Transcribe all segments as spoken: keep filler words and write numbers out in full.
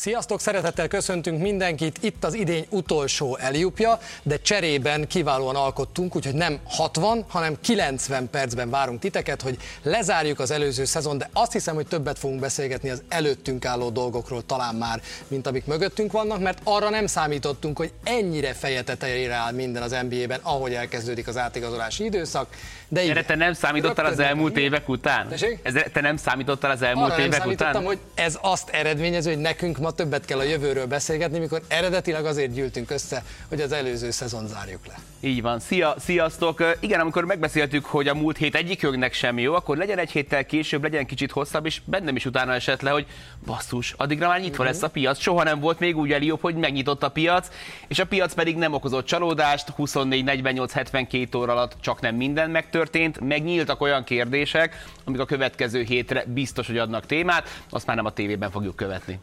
Sziasztok, szeretettel köszöntünk mindenkit, itt az idény utolsó alley-oopja, de cserében kiválóan alkottunk, úgyhogy nem hatvan, hanem kilencven percben várunk titeket, hogy lezárjuk az előző szezon, de azt hiszem, hogy többet fogunk beszélgetni az előttünk álló dolgokról talán már, mint amik mögöttünk vannak, mert arra nem számítottunk, hogy ennyire feje tetejére áll minden az en bé á-ben, ahogy elkezdődik az átigazolási időszak. De igen, erre te nem számítottál az elmúlt nem... évek után? Ezre te nem számítottál az elmúlt arra évek nem számítottam, után? Hogy ez azt eredményez, hogy nekünk ma többet kell a jövőről beszélgetni, mikor eredetileg azért gyűltünk össze, hogy az előző szezon zárjuk le. Így van. Szia, sziasztok! Igen, amikor megbeszéltük, hogy a múlt hét egyikünknek sem jó, akkor legyen egy héttel később, legyen kicsit hosszabb, és bennem is utána esett le, hogy basszus, addigra már nyitva lesz a piac. Soha nem volt még úgy eljobb, hogy megnyitott a piac, és a piac pedig nem okozott csalódást, huszonnégy negyvennyolc hetvenkét óra alatt csak nem minden megtörtént, megnyíltak olyan kérdések, amik a következő hétre biztos, hogy adnak témát, azt már nem a tévében fogjuk követni.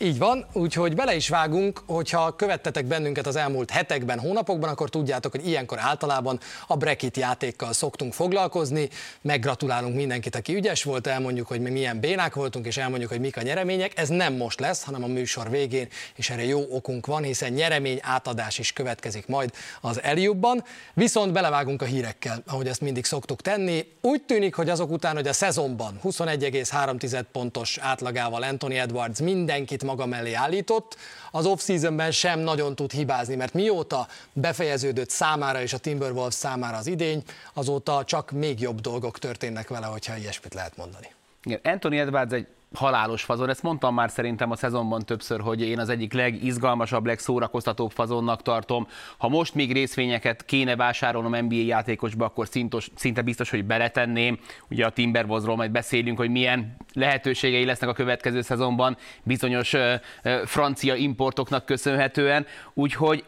Így van, úgyhogy bele is vágunk, hogyha követtetek bennünket az elmúlt hetekben, hónapokban, akkor tudjátok, hogy ilyenkor általában a brekit játékkal szoktunk foglalkozni, meggratulálunk mindenkit, aki ügyes volt, elmondjuk, hogy mi milyen bénák voltunk, és elmondjuk, hogy mik a nyeremények. Ez nem most lesz, hanem a műsor végén, és erre jó okunk van, hiszen nyeremény átadás is következik majd az alley-oopban. Viszont belevágunk a hírekkel, ahogy ezt mindig szoktuk tenni. Úgy tűnik, hogy azok után, hogy a szezonban huszonegy egész három pontos átlagával Anthony Edwards mindenkit maga mellé állított, az off-seasonben sem nagyon tud hibázni, mert mióta befejeződött számára és a Timberwolves számára az idény, azóta csak még jobb dolgok történnek vele, hogyha ilyesmit lehet mondani. Igen, Anthony Edwards egy halálos fazon, ezt mondtam már szerintem a szezonban többször, hogy én az egyik legizgalmasabb, legszórakoztatóbb fazonnak tartom. Ha most még részvényeket kéne vásárolnom en bé á játékosba, akkor szintos, szinte biztos, hogy beletenném. Ugye a Timberwolvesról majd beszélünk, hogy milyen lehetőségei lesznek a következő szezonban bizonyos ö, ö, francia importoknak köszönhetően, úgyhogy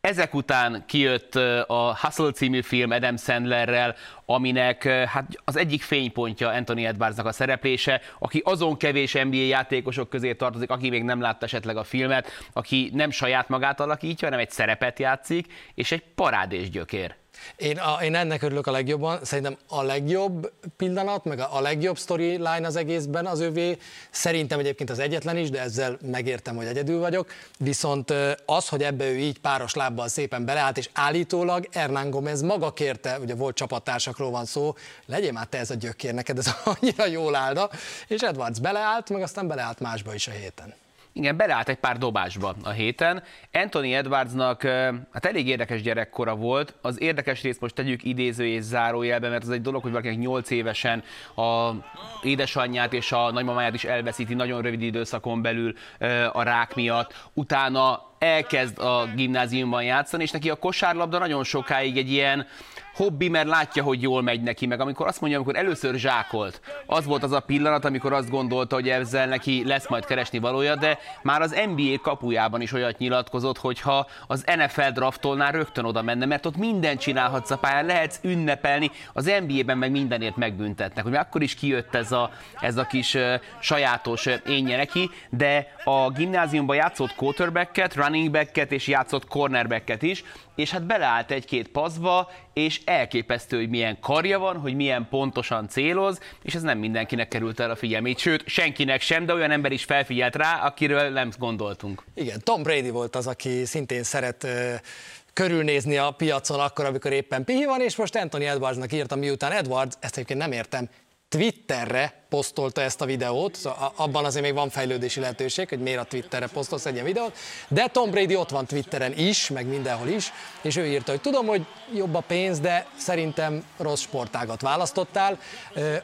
ezek után kijött a Hustle című film Adam Sandlerrel, aminek hát az egyik fénypontja Anthony Edwardsnak a szereplése, aki azon kevés en bé á játékosok közé tartozik, aki még nem látta esetleg a filmet, aki nem saját magát alakítja, hanem egy szerepet játszik, és egy parádés gyökér. Én, a, én ennek örülök a legjobban, szerintem a legjobb pillanat, meg a, a legjobb storyline az egészben az övé, szerintem egyébként az egyetlen is, de ezzel megértem, hogy egyedül vagyok, viszont az, hogy ebbe ő így páros lábbal szépen beleállt, és állítólag Hernán Gomez maga kérte, ugye volt csapattársakról van szó, legyél már te ez a gyökér, neked ez annyira jól állna, és Edwards beleállt, meg aztán beleállt másba is a héten. Igen, beleállt egy pár dobásba a héten. Anthony Edwardsnak hát elég érdekes gyerekkora volt. Az érdekes részt most tegyük idéző és zárójelbe, mert az egy dolog, hogy valakinek nyolc évesen a édesanyját és a nagymamáját is elveszíti nagyon rövid időszakon belül a rák miatt. Utána elkezd a gimnáziumban játszani, és neki a kosárlabda nagyon sokáig egy ilyen hobbi, mert látja, hogy jól megy neki, meg amikor azt mondja, amikor először zsákolt, az volt az a pillanat, amikor azt gondolta, hogy ezzel neki lesz majd keresni valója, de már az en bé á kapujában is olyat nyilatkozott, hogyha az en ef el draftolnál rögtön oda menne, mert ott mindent csinálhatsz a pályán, lehetsz ünnepelni, az en bé á-ben meg mindenért megbüntetnek, hogy akkor is kijött ez a, ez a kis uh, sajátos uh, énje neki, de a gimnáziumban játszott quarterbacket, running backet és játszott cornerbacket is, és hát beleállt egy-két passzba, és elképesztő, hogy milyen karja van, hogy milyen pontosan céloz, és ez nem mindenkinek került el a figyelmét, sőt, senkinek sem, de olyan ember is felfigyelt rá, akiről nem gondoltunk. Igen, Tom Brady volt az, aki szintén szeret uh, körülnézni a piacon akkor, amikor éppen pihi van, és most Anthony Edwardsnak írtam, miután Edwards, ezt egyébként nem értem, Twitterre posztolta ezt a videót, szóval abban azért még van fejlődési lehetőség, hogy miért a Twitterre posztolsz egy ilyen videót, de Tom Brady ott van Twitteren is, meg mindenhol is, és ő írta, hogy tudom, hogy jobb a pénz, de szerintem rossz sportágat választottál.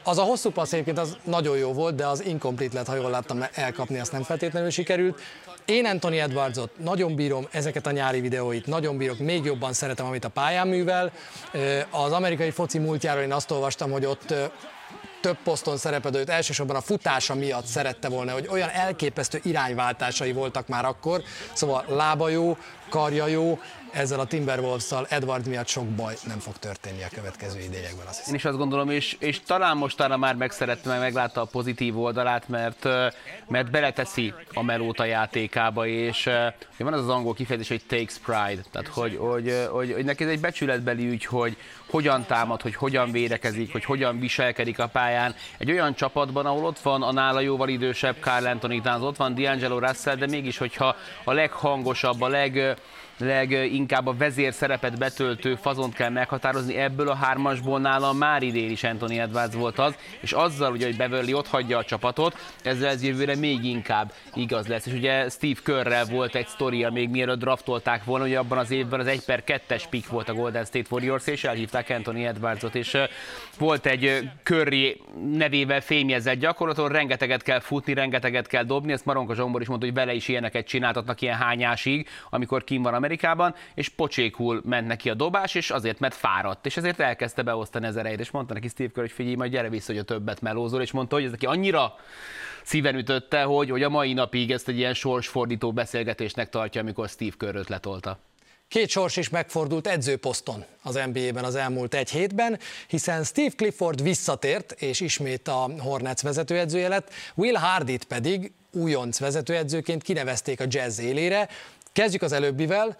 Az a hosszú passz egyébként az nagyon jó volt, de az incomplete lett, ha jól láttam, elkapni, azt nem feltétlenül sikerült. Én Anthony Edwardsot nagyon bírom, ezeket a nyári videóit nagyon bírok, még jobban szeretem, amit a pályán művel. Az amerikai foci múltjáról én azt olvastam, hogy ott több poszton szerepedőt, elsősorban a futása miatt szerette volna, hogy olyan elképesztő irányváltásai voltak már akkor, szóval lába jó, karja jó, ezzel a Timberwolves-szal Edward miatt sok baj nem fog történni a következő idényekben, azt hiszem. Én is azt gondolom, és, és talán mostanra már megszerette, meglátta a pozitív oldalát, mert, mert beleteszi a melót a játékába, és van az az angol kifejezés, hogy takes pride, tehát hogy, hogy, hogy, hogy neki ez egy becsületbeli ügy, hogy hogyan támad, hogy hogyan védekezik, hogy hogyan viselkedik a pályán. Egy olyan csapatban, ahol ott van a nála jóval idősebb Karl-Anthony Towns, ott van D'Angelo Russell, de mégis, hogyha a leghangosabb, a leg... leginkább a vezér szerepet betöltő fazont kell meghatározni, ebből a hármasból nála már idén is Anthony Edwards volt az, és azzal, ugye, hogy Beverley ott hagyja a csapatot, ezzel ez jövőre még inkább igaz lesz. És ugye Steve Kerrrel volt egy sztoria, még mielőtt draftolták volna, hogy abban az évben az egy per kettes pick volt a Golden State Warriors, és elhívták Anthony Edwardsot, és volt egy Curry nevével fémjezett gyakorlaton, rengeteget kell futni, rengeteget kell dobni, ezt Maronka Zsombor is mondta, hogy vele is ilyeneket csináltatnak ilyen hányásig, amikor kim van Amerikában, és pocsékul ment neki a dobás, és azért, mert fáradt, és ezért elkezdte beosztani az erejét, és mondta neki Steve Kerr, hogy figyelj, majd gyere vissza, hogy a többet melózol, és mondta, hogy ez neki annyira szíven ütötte, hogy, hogy a mai napig ezt egy ilyen sorsfordító beszélgetésnek tartja, amikor Steve Kerr-öt letolta. Két sors is megfordult edzőposzton az en bé á-ben az elmúlt egy hétben, hiszen Steve Clifford visszatért, és ismét a Hornets vezetőedzője lett, Will Hardyt pedig újonc vezetőedzőként kinevezték a Jazz élére. Kezdjük az előbbivel,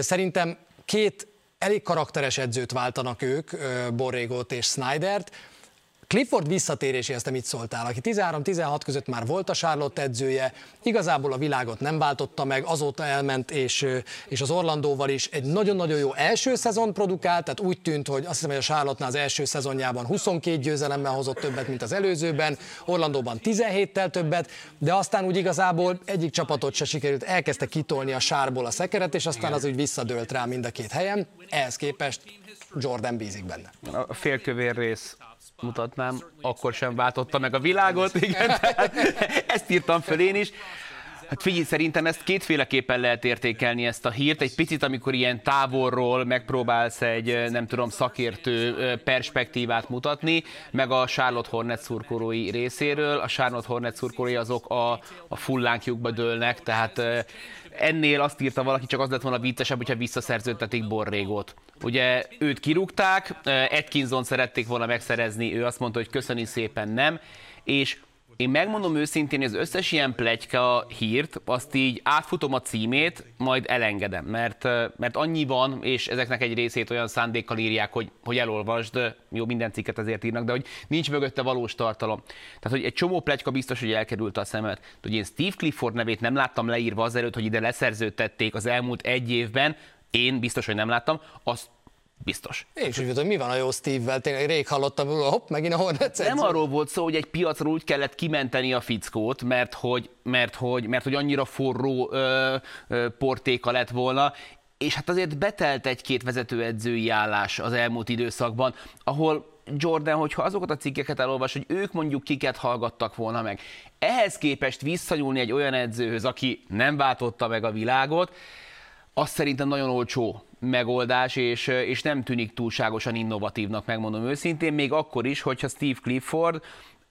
szerintem két elég karakteres edzőt váltanak ők, Borrégot és Snydert. Clifford visszatéréséhez te mit szóltál, aki tizenhárom tizenhat között már volt a Charlotte edzője, igazából a világot nem váltotta meg, azóta elment, és, és az Orlandóval is egy nagyon-nagyon jó első szezon produkált, tehát úgy tűnt, hogy azt hiszem, hogy a Charlotte-nál az első szezonjában huszonkét győzelemmel hozott többet, mint az előzőben, Orlandóban tizenhéttel többet, de aztán úgy igazából egyik csapatot se sikerült, elkezdte kitolni a sárból a szekeret, és aztán az úgy visszadőlt rá mind a két helyen, ehhez képest Jordan bízik benne. A félkövér rész. Mutatnám, akkor sem váltotta meg a világot, igen, ezt írtam föl én is. Hát figyelj, szerintem ezt kétféleképpen lehet értékelni, ezt a hírt. Egy picit, amikor ilyen távolról megpróbálsz egy, nem tudom, szakértő perspektívát mutatni, meg a Charlotte Hornets szurkolói részéről. A Charlotte Hornets szurkolói azok a, a fullánkjukba dőlnek, tehát ennél azt írta valaki, csak az lett volna viccesebb, hogyha visszaszerződtetik Borrégot. Ugye őt kirúgták, Atkinson szerették volna megszerezni, ő azt mondta, hogy köszöni szépen nem, és én megmondom őszintén, hogy az összes ilyen pletyka hírt, azt így átfutom a címét, majd elengedem, mert, mert annyi van, és ezeknek egy részét olyan szándékkal írják, hogy, hogy elolvasd, jó, minden cikket azért írnak, de hogy nincs mögötte valós tartalom. Tehát, hogy egy csomó pletyka biztos, hogy elkerült a szememet. De hogy én Steve Clifford nevét nem láttam leírva azelőtt, hogy ide leszerződtették az elmúlt egy évben, én biztos, hogy nem láttam, azt biztos. Én is úgy volt, hogy mi van a jó Steve-vel, tényleg rég hallottam, hopp, megint a Hornets. Nem arról volt szó, hogy egy piacról úgy kellett kimenteni a fickót, mert hogy, mert hogy, mert hogy annyira forró ö, ö, portéka lett volna, és hát azért betelt egy-két vezetőedzői állás az elmúlt időszakban, ahol Jordan, hogyha azokat a cikkeket elolvas, hogy ők mondjuk kiket hallgattak volna meg. Ehhez képest visszanyúlni egy olyan edzőhöz, aki nem váltotta meg a világot, az szerintem nagyon olcsó megoldás, és, és nem tűnik túlságosan innovatívnak, megmondom őszintén, még akkor is, hogyha Steve Clifford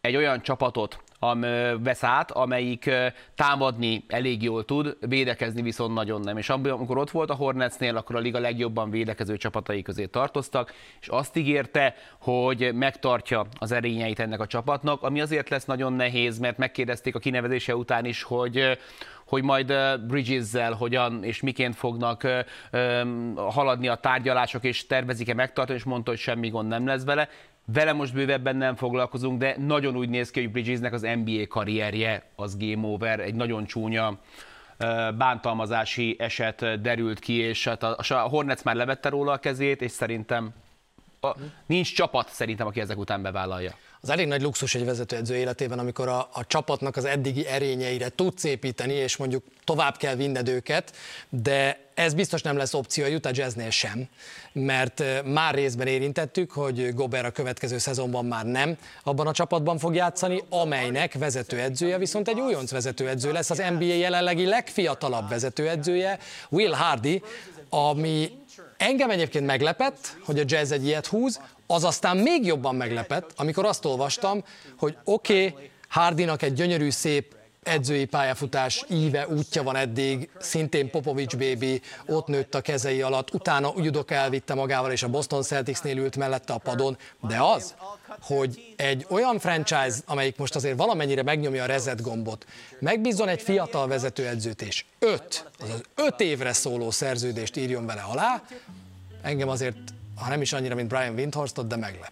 egy olyan csapatot am, vesz át, amelyik támadni elég jól tud, védekezni viszont nagyon nem. És amikor ott volt a Hornetsnél, akkor a liga legjobban védekező csapatai közé tartoztak, és azt ígérte, hogy megtartja az erényeit ennek a csapatnak, ami azért lesz nagyon nehéz, mert megkérdezték a kinevezése után is, hogy hogy majd Bridges-zel hogyan és miként fognak haladni a tárgyalások, és tervezik-e megtartani, és mondta, hogy semmi gond nem lesz vele. Vele most bővebben nem foglalkozunk, de nagyon úgy néz ki, hogy Bridgesnek az en bé á karrierje az game over, egy nagyon csúnya bántalmazási eset derült ki, és a Hornets már levette róla a kezét, és szerintem a, nincs csapat szerintem, aki ezek után bevállalja. Az elég nagy luxus egy vezetőedző életében, amikor a, a csapatnak az eddigi erényeire tudsz építeni, és mondjuk tovább kell vinned őket, de ez biztos nem lesz opció a Utah Jazznél sem, mert már részben érintettük, hogy Gobert a következő szezonban már nem abban a csapatban fog játszani, amelynek vezetőedzője viszont egy újonc vezetőedző lesz, az en bé á jelenlegi legfiatalabb vezetőedzője, Will Hardy, ami engem egyébként meglepett, hogy a Jazz egy ilyet húz, az aztán még jobban meglepett, amikor azt olvastam, hogy oké, okay, Hardynak egy gyönyörű, szép edzői pályafutás íve, útja van eddig, szintén Popovich baby, ott nőtt a kezei alatt, utána Udoka elvitte magával, és a Boston Celticsnél ült mellette a padon, de az, hogy egy olyan franchise, amelyik most azért valamennyire megnyomja a reset gombot, megbízzon egy fiatal vezetőedzőt, és öt, azaz öt évre szóló szerződést írjon vele alá, engem azért, ha nem is annyira, mint Brian Windhorstot, de meglep.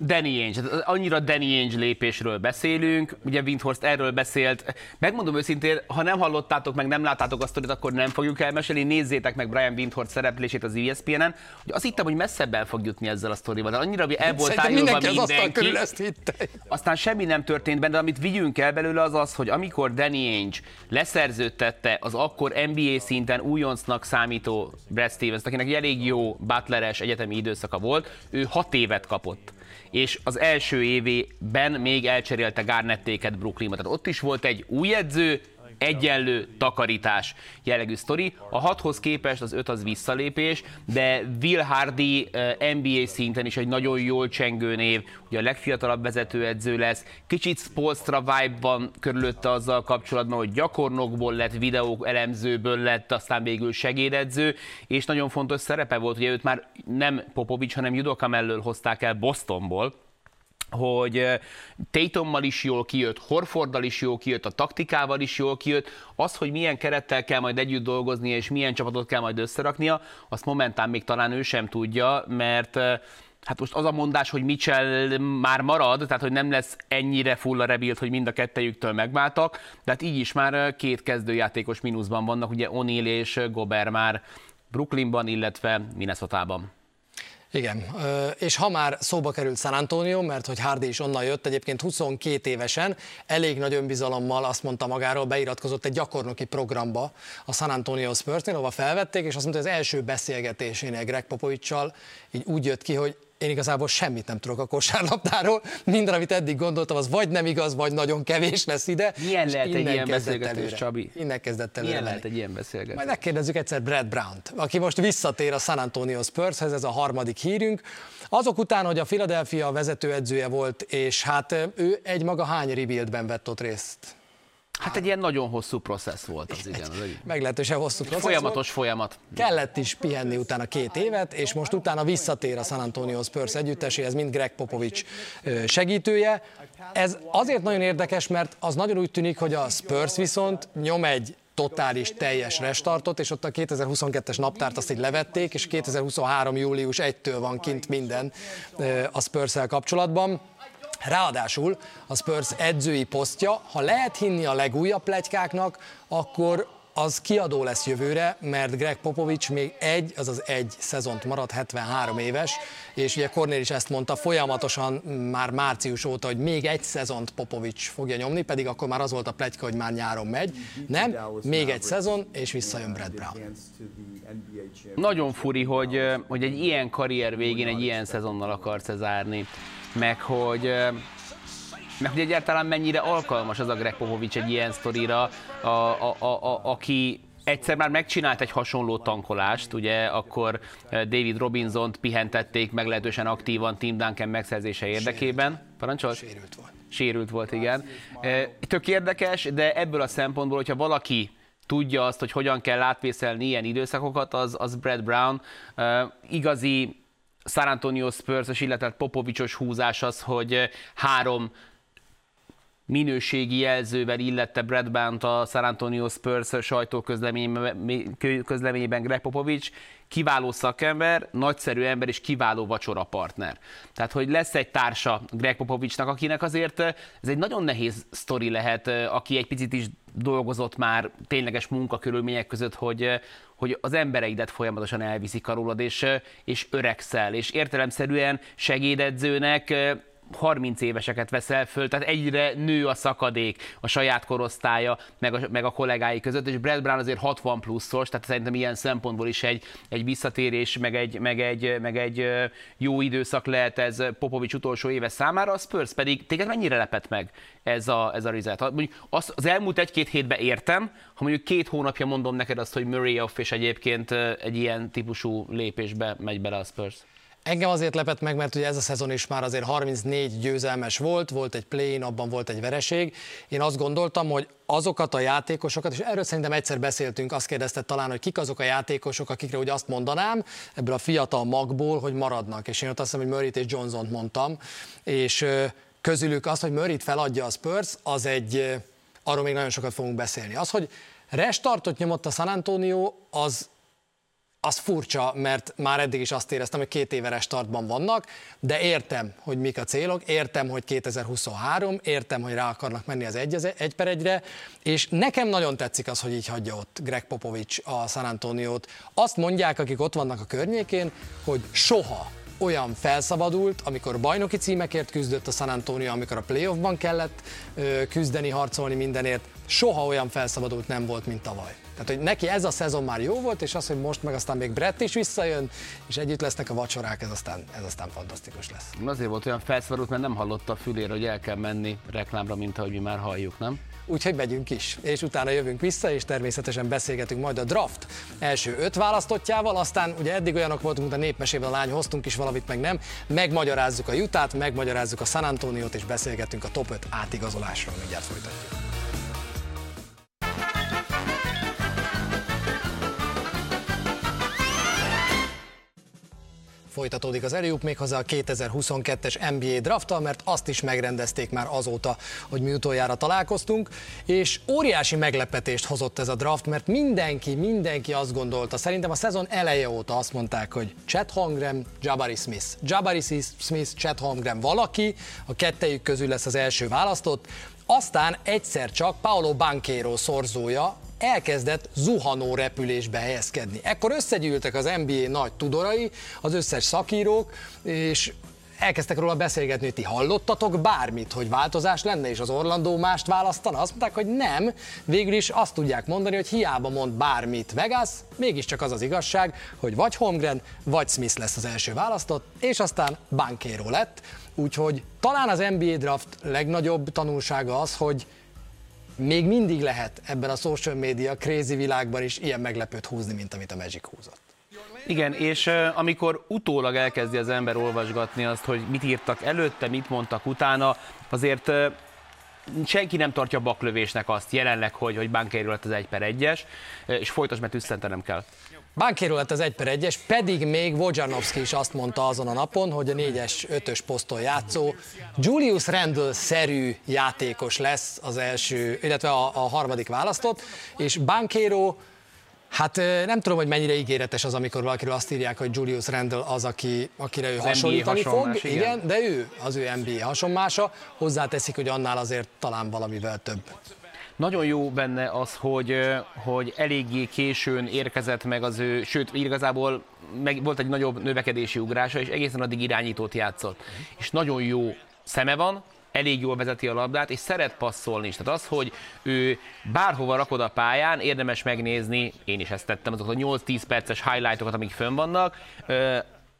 Danny Ainge, annyira Danny Ainge lépésről beszélünk, ugye Windhorst erről beszélt, megmondom őszintén, ha nem hallottátok meg, nem láttátok azt, hogy akkor nem fogjuk elmesélni, nézzétek meg Brian Windhorst szereplését az E S P N-en, hogy azt hittem, hogy messzebben fog jutni ezzel a sztorival, de annyira el volt tájolva mindenki, az asztal körül ezt hitte. Aztán semmi nem történt benne, de amit vigyünk el belőle az az, hogy amikor Danny Ainge leszerződtette az akkor N B A szinten újoncnak számító Brad Stevens-t, akinek egy elég jó butleres egyetemi időszaka volt, ő hat évet kapott. És az első évében még elcserélte Garnettéket Brooklynba. Tehát ott is volt egy új edző, egyenlő takarítás jellegű sztori. A hathoz képest az öt az visszalépés, de Will Hardy N B A szinten is egy nagyon jól csengő név, ugye a legfiatalabb vezetőedző lesz, kicsit Spoelstra vibe van körülötte azzal kapcsolatban, hogy gyakornokból lett, videó elemzőből lett, aztán végül segédedző, és nagyon fontos szerepe volt, ugye őt már nem Popovich, hanem Udoka mellől hozták el Bostonból, hogy Tatummal is jól kijött, Horforddal is jól kijött, a taktikával is jól kijött, az, hogy milyen kerettel kell majd együtt dolgoznia, és milyen csapatot kell majd összeraknia, azt momentán még talán ő sem tudja, mert hát most az a mondás, hogy Mitchell már marad, tehát hogy nem lesz ennyire full a rebuild, hogy mind a kettejüktől megváltak, de hát így is már két kezdőjátékos mínuszban vannak, ugye O'Neal és Gobert már Brooklynban, illetve Minnesotában. Igen, és ha már szóba került San Antonio, mert hogy Hardy is onnan jött, egyébként huszonkét évesen, elég nagy önbizalommal azt mondta magáról, beiratkozott egy gyakornoki programba a San Antonio Spursnél, ahova felvették, és azt mondta, hogy az első beszélgetésénél Gregg Popovichsal így úgy jött ki, hogy én igazából semmit nem tudok a kosárlabdáról, minden, amit eddig gondoltam, az vagy nem igaz, vagy nagyon kevés lesz ide. Milyen lehet egy ilyen beszélgetés, előre. Csabi? Innen kezdett előre. Milyen lehet egy ilyen beszélgetés? Majd megkérdezzük egyszer Brett Brown-t, aki most visszatér a San Antonio Spurshez, ez a harmadik hírünk. Azok után, hogy a Philadelphia vezetőedzője volt, és hát ő egy maga hány rebuildben vett ott részt? Hát egy ilyen nagyon hosszú process volt az, igen. Meglehetősen hosszú process Folyamatos volt. folyamat. Kellett is pihenni utána két évet, és most utána visszatér a San Antonio Spurs együtteséhez, mint Gregg Popovich segítője. Ez azért nagyon érdekes, mert az nagyon úgy tűnik, hogy a Spurs viszont nyom egy totális, teljes restartot, és ott a kétezer-huszonkettes naptárt azt így levették, és kétezer-huszonhárom július elsejétől van kint minden a Spurs-szel kapcsolatban. Ráadásul a Spurs edzői posztja, ha lehet hinni a legújabb pletykáknak, akkor az kiadó lesz jövőre, mert Gregg Popovich még egy, azaz egy szezont marad, hetvenhárom éves, és ugye Kornél is ezt mondta folyamatosan már március óta, hogy még egy szezont Popovich fogja nyomni, pedig akkor már az volt a pletyka, hogy már nyáron megy. Nem, még egy szezon, és visszajön Brett Brown. Nagyon furi, hogy, hogy egy ilyen karrier végén egy ilyen szezonnal akarsz zárni. Meg hogy, meg hogy egyáltalán mennyire alkalmas az a Gregg Popovich egy ilyen sztorira, a, a, a, a, aki egyszer már megcsinált egy hasonló tankolást, ugye akkor David Robinsont pihentették meglehetősen aktívan Tim Duncan megszerzése érdekében. Parancsol? Sérült volt. Sérült volt, igen. Tök érdekes, de ebből a szempontból, hogyha valaki tudja azt, hogy hogyan kell átvészelni ilyen időszakokat, az, az Brett Brown igazi San Antonio Spurs-es, illetve Popovichos húzás az, hogy három minőségi jelzővel illette Brett Brown-t a San Antonio Spurs sajtóközleményében Gregg Popovich, kiváló szakember, nagyszerű ember és kiváló vacsorapartner. Tehát, hogy lesz egy társa Gregg Popovichnak, akinek azért ez egy nagyon nehéz sztori lehet, aki egy picit is dolgozott már tényleges munkakörülmények között, hogy, hogy az embereidet folyamatosan elviszik alólad, és, és öregszel, és értelemszerűen segédedzőnek harminc éveseket veszel föl, tehát egyre nő a szakadék a saját korosztálya, meg a, meg a kollégái között, és Brett Brown azért hatvan pluszos, tehát szerintem ilyen szempontból is egy, egy visszatérés, meg egy, meg, egy, meg egy jó időszak lehet ez Popovich utolsó éve számára, a Spurs pedig téged mennyire lepett meg ez a, ez a rizet? Azt az elmúlt egy-két hétben értem, ha mondjuk két hónapja mondom neked azt, hogy Murray off, és egyébként egy ilyen típusú lépésbe megy bele a Spurs. Engem azért lepett meg, mert ugye ez a szezon is már azért harmincnégy győzelmes volt, volt egy play-in, abban volt egy vereség. Én azt gondoltam, hogy azokat a játékosokat, és erről szerintem egyszer beszéltünk, azt kérdezte talán, hogy kik azok a játékosok, akikre ugye azt mondanám, ebből a fiatal magból, hogy maradnak. És én ott azt hiszem, hogy Murrayt és Johnsont mondtam, és közülük azt, hogy Murrayt feladja a Spurs, az egy, arról még nagyon sokat fogunk beszélni. Az, hogy restartot nyomott a San Antonio, az... Az furcsa, mert már eddig is azt éreztem, hogy két éve restartban vannak, de értem, hogy mik a célok, értem, hogy kétezer-huszonhárom, értem, hogy rá akarnak menni az egy per egyre, és nekem nagyon tetszik az, hogy így hagyja ott Gregg Popovich a San Antoniót. Azt mondják, akik ott vannak a környékén, hogy soha olyan felszabadult, amikor bajnoki címekért küzdött a San Antonio, amikor a playoffban kellett küzdeni, harcolni mindenért, soha olyan felszabadult nem volt, mint tavaly. Tehát, hogy neki ez a szezon már jó volt, és az, hogy most meg aztán még Brett is visszajön, és együtt lesznek a vacsorák, ez aztán, ez aztán fantasztikus lesz. Azért volt olyan felszabadult, mert nem hallotta a fülére, hogy el kell menni reklámra, mint ahogy mi már halljuk, nem? Úgyhogy megyünk is, és utána jövünk vissza, és természetesen beszélgetünk majd a draft első öt választottjával, aztán ugye eddig olyanok voltunk, mint a népmesében a lány, hoztunk is valamit, meg nem, megmagyarázzuk a Utah-t, megmagyarázzuk a San Antoniót, és beszélgetünk a top öt átigazolásról, mindjárt folytatjuk. Folytatódik az Alley-oop, méghozzá a kétezer-huszonkettes en bé á drafttal, mert azt is megrendezték már azóta, hogy mi utoljára találkoztunk, és óriási meglepetést hozott ez a draft, mert mindenki, mindenki azt gondolta, szerintem a szezon eleje óta azt mondták, hogy Chet Holmgren, Jabari Smith. Jabari Smith, Chet Holmgren valaki, a kettejük közül lesz az első választott, aztán egyszer csak Paolo Banchero szorzója elkezdett zuhanó repülésbe helyezkedni. Ekkor összegyűltek az en bé á nagy tudorai, az összes szakírók, és elkezdtek róla beszélgetni, hogy ti hallottatok bármit, hogy változás lenne, és az Orlandó mást választana? Azt mondták, hogy nem. Végül is azt tudják mondani, hogy hiába mond bármit Vegas, mégiscsak az az igazság, hogy vagy Holmgren, vagy Smith lesz az első választott, és aztán Banchero lett. Úgyhogy talán az en bé á draft legnagyobb tanulsága az, hogy még mindig lehet ebben a social media crazy világban is ilyen meglepőt húzni, mint amit a Magic húzott. Igen, és uh, amikor utólag elkezdi az ember olvasgatni azt, hogy mit írtak előtte, mit mondtak utána, azért uh, senki nem tartja baklövésnek azt jelenleg, hogy, hogy Banchero lett az egy per egyes, és folytos, mert üsszentenem kell. Banchero lett az egy per egyes, pedig még Wojnarowski is azt mondta azon a napon, hogy a négyes, ötös poszton játszó Julius Randle-szerű játékos lesz az első, illetve a, a harmadik választott, és Banchero, hát nem tudom, hogy mennyire ígéretes az, amikor valakiről azt írják, hogy Julius Randle az, aki, akire ő az hasonlítani fog, igen. igen, de ő az ő en bé á hasonmása, hozzáteszik, hogy annál azért talán valamivel több. Nagyon jó benne az, hogy, hogy eléggé későn érkezett meg az ő, sőt, igazából meg volt egy nagyobb növekedési ugrása, és egészen addig irányítót játszott. És nagyon jó szeme van, elég jól vezeti a labdát, és szeret passzolni is. Tehát az, hogy ő bárhova rakod a pályán, érdemes megnézni, én is ezt tettem, azokat a nyolc-tíz perces highlightokat, amik fönn vannak,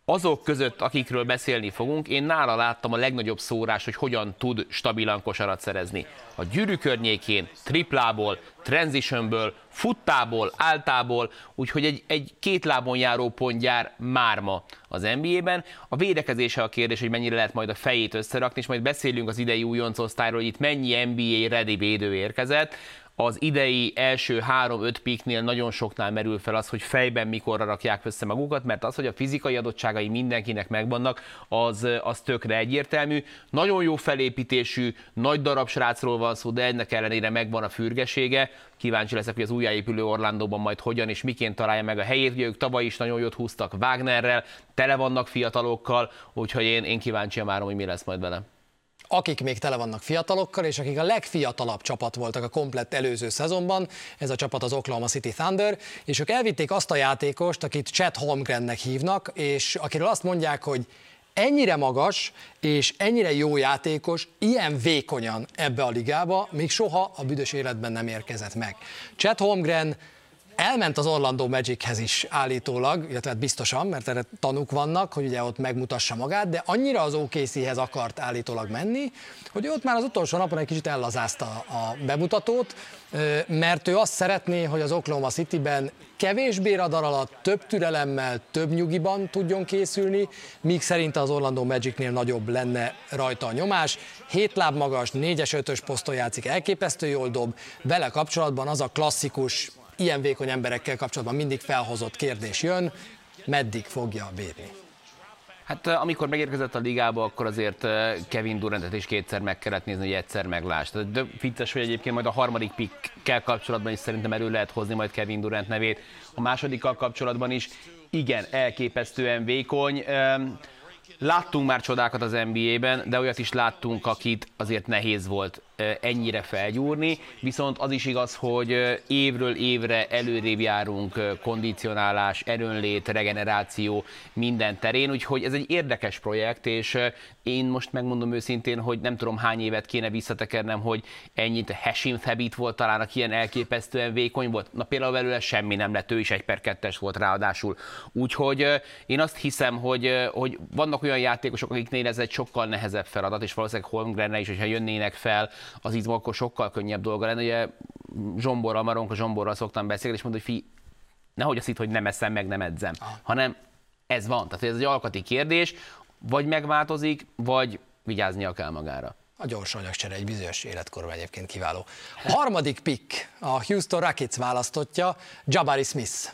azok között, akikről beszélni fogunk, én nála láttam a legnagyobb szórás, hogy hogyan tud stabilan kosarat szerezni. A gyűrű környékén, triplából, transitionből, futtából, áltából, úgyhogy egy, egy két lábon járó pontjár már ma az en bé á-ben. A védekezése a kérdés, hogy mennyire lehet majd a fejét összerakni, és majd beszélünk az idei újonc osztályról, hogy itt mennyi en bé á-ready védő érkezett. Az idei első három-öt picknél nagyon soknál merül fel az, hogy fejben mikorra rakják össze magukat, mert az, hogy a fizikai adottságai mindenkinek megvannak, az, az tökre egyértelmű. Nagyon jó felépítésű, nagy darab srácról van szó, de ennek ellenére megvan a fürgesége. Kíváncsi leszek, hogy az újjáépülő Orlandóban majd hogyan és miként találja meg a helyét. Ugye ők tavaly is nagyon jót húztak Wagnerrel, tele vannak fiatalokkal, úgyhogy én, én kíváncsian várom, hogy mi lesz majd vele. Akik még tele vannak fiatalokkal, és akik a legfiatalabb csapat voltak a komplett előző szezonban, ez a csapat az Oklahoma City Thunder, és ők elvitték azt a játékost, akit Chet Holmgrennek hívnak, és akiről azt mondják, hogy ennyire magas és ennyire jó játékos, ilyen vékonyan ebbe a ligába, még soha a büdös életben nem érkezett meg. Chet Holmgren Elment az Orlando Magichez is állítólag, illetve hát biztosan, mert erre tanúk vannak, hogy ugye ott megmutassa magát, de annyira az o ká céhez akart állítólag menni, hogy ott már az utolsó napon egy kicsit ellazázta a bemutatót, mert ő azt szeretné, hogy az Oklahoma Cityben kevésbé radar alatt, több türelemmel, több nyugiban tudjon készülni, míg szerint az Orlando Magicnél nagyobb lenne rajta a nyomás. Hét láb magas, négyes-ötös poszton játszik, elképesztő jól dob, vele kapcsolatban az a klasszikus, ilyen vékony emberekkel kapcsolatban mindig felhozott kérdés jön, meddig fogja bírni? Hát amikor megérkezett a ligába, akkor azért Kevin Durantet is kétszer meg kellett nézni, hogy egyszer meglást. De vicces, hogy egyébként majd a harmadik pickkel kapcsolatban is szerintem elő lehet hozni majd Kevin Durant nevét. A másodikkal kapcsolatban is igen, elképesztően vékony. Láttunk már csodákat az en bé á-ben, de olyat is láttunk, akit azért nehéz volt ennyire felgyúrni, viszont az is igaz, hogy évről évre előrébb járunk kondicionálás, erőnlét, regeneráció minden terén, úgyhogy ez egy érdekes projekt, és én most megmondom őszintén, hogy nem tudom hány évet kéne visszatekernem, hogy ennyit Hashim Thabit volt talán, aki ilyen elképesztően vékony volt. Na például belőle semmi nem lett, ő is egy per kettes volt ráadásul. Úgyhogy én azt hiszem, hogy, hogy vannak olyan játékosok, akiknél ez egy sokkal nehezebb feladat, és valószínűleg Holmgrenre is, hogyha jönnének fel az izmok, akkor sokkal könnyebb dolga lenne. Ugye Zsomborral, Maronka Zsomborral szoktam beszélni, és mondta, hogy fi, nehogy azt hitt, hogy nem eszem, meg nem edzem, hanem ez van. Tehát ez egy alkati kérdés, vagy megváltozik, vagy vigyáznia kell magára. A gyors anyagcsere egy bizonyos életkorban egyébként kiváló. A harmadik pick a Houston Rockets választottja, Jabari Smith.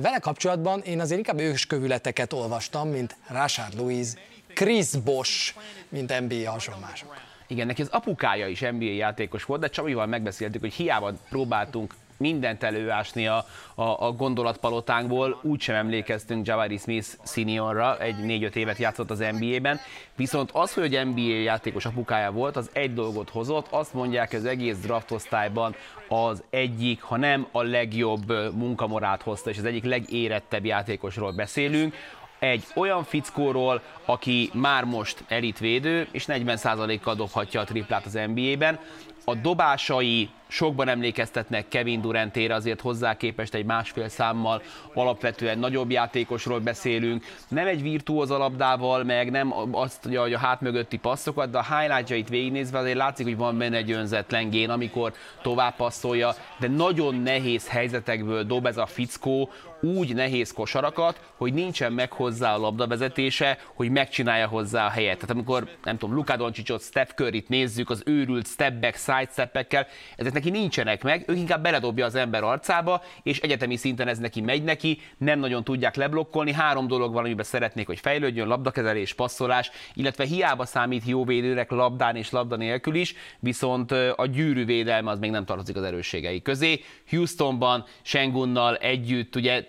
Vele kapcsolatban én azért inkább őskövületeket olvastam, mint Rashard Lewis, Chris Bosh, mint en bé á hasonlások. Igen, neki az apukája is en bé á játékos volt, de Csabival megbeszéltük, hogy hiába próbáltunk mindent előásni a, a, a gondolatpalotánkból, úgysem emlékeztünk Jabari Smith seniorra, egy négy-öt évet játszott az en bé á-ben, viszont az, hogy en bé á játékos apukája volt, az egy dolgot hozott, azt mondják, hogy az egész draftosztályban az egyik, ha nem a legjobb munkamorát hozta, és az egyik legérettebb játékosról beszélünk, egy olyan fickóról, aki már most elitvédő, és negyven százalékkal dobhatja a triplát az en bé á-ben. A dobásai sokban emlékeztetnek Kevin Durantére, azért hozzá képest egy másfél számmal alapvetően nagyobb játékosról beszélünk. Nem egy virtuóz alapdával, meg nem azt, hogy a hát mögötti passzokat, de a highlightjait végignézve azért látszik, hogy van benne egy önzetlen gén, amikor tovább passzolja, de nagyon nehéz helyzetekből dob ez a fickó, úgy nehéz kosarakat, hogy nincsen meg hozzá a labdavezetése, hogy megcsinálja hozzá a helyet. Tehát amikor, nem tudom, Luka Doncsicsot, Steph Curryt nézzük, az őrült stepback, sidestepekkel, ezek neki nincsenek meg, ők inkább beledobja az ember arcába, és egyetemi szinten ez neki megy neki, nem nagyon tudják leblokkolni, három dolog van, amiben szeretnék, hogy fejlődjön, labdakezelés, passzolás, illetve hiába számít jó védőnek labdán és labda nélkül is, viszont a gyűrűvédelme az még nem tartozik az erősségei közé. Houstonban Sengunnal együtt ugye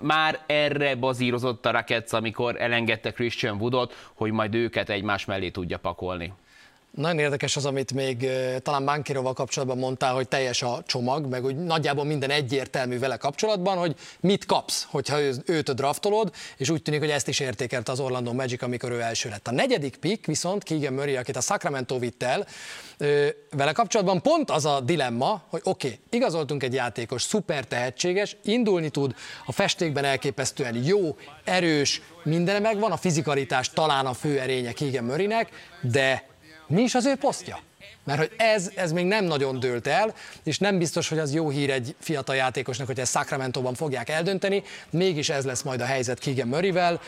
már erre bazírozott a Rockets, amikor elengedte Christian Woodot, hogy majd őket egymás mellé tudja pakolni. Nagyon érdekes az, amit még talán Bankiroval kapcsolatban mondtál, hogy teljes a csomag, meg úgy nagyjából minden egyértelmű vele kapcsolatban, hogy mit kapsz, hogyha őt draftolod, és úgy tűnik, hogy ezt is értékelte az Orlando Magic, amikor ő első lett. A negyedik pick viszont Keegan Murray, akit a Sacramento vitt el, vele kapcsolatban pont az a dilemma, hogy oké, okay, igazoltunk egy játékos, szuper tehetséges, indulni tud, a festékben elképesztően jó, erős, minden megvan, a fizikalitás talán a fő erénye Keegan Murraynek, de mi is az ő posztja? Mert hogy ez, ez még nem nagyon dőlt el, és nem biztos, hogy az jó hír egy fiatal játékosnak, hogy ezt Sacramento-ban fogják eldönteni, mégis ez lesz majd a helyzet Keegan Murrayvel,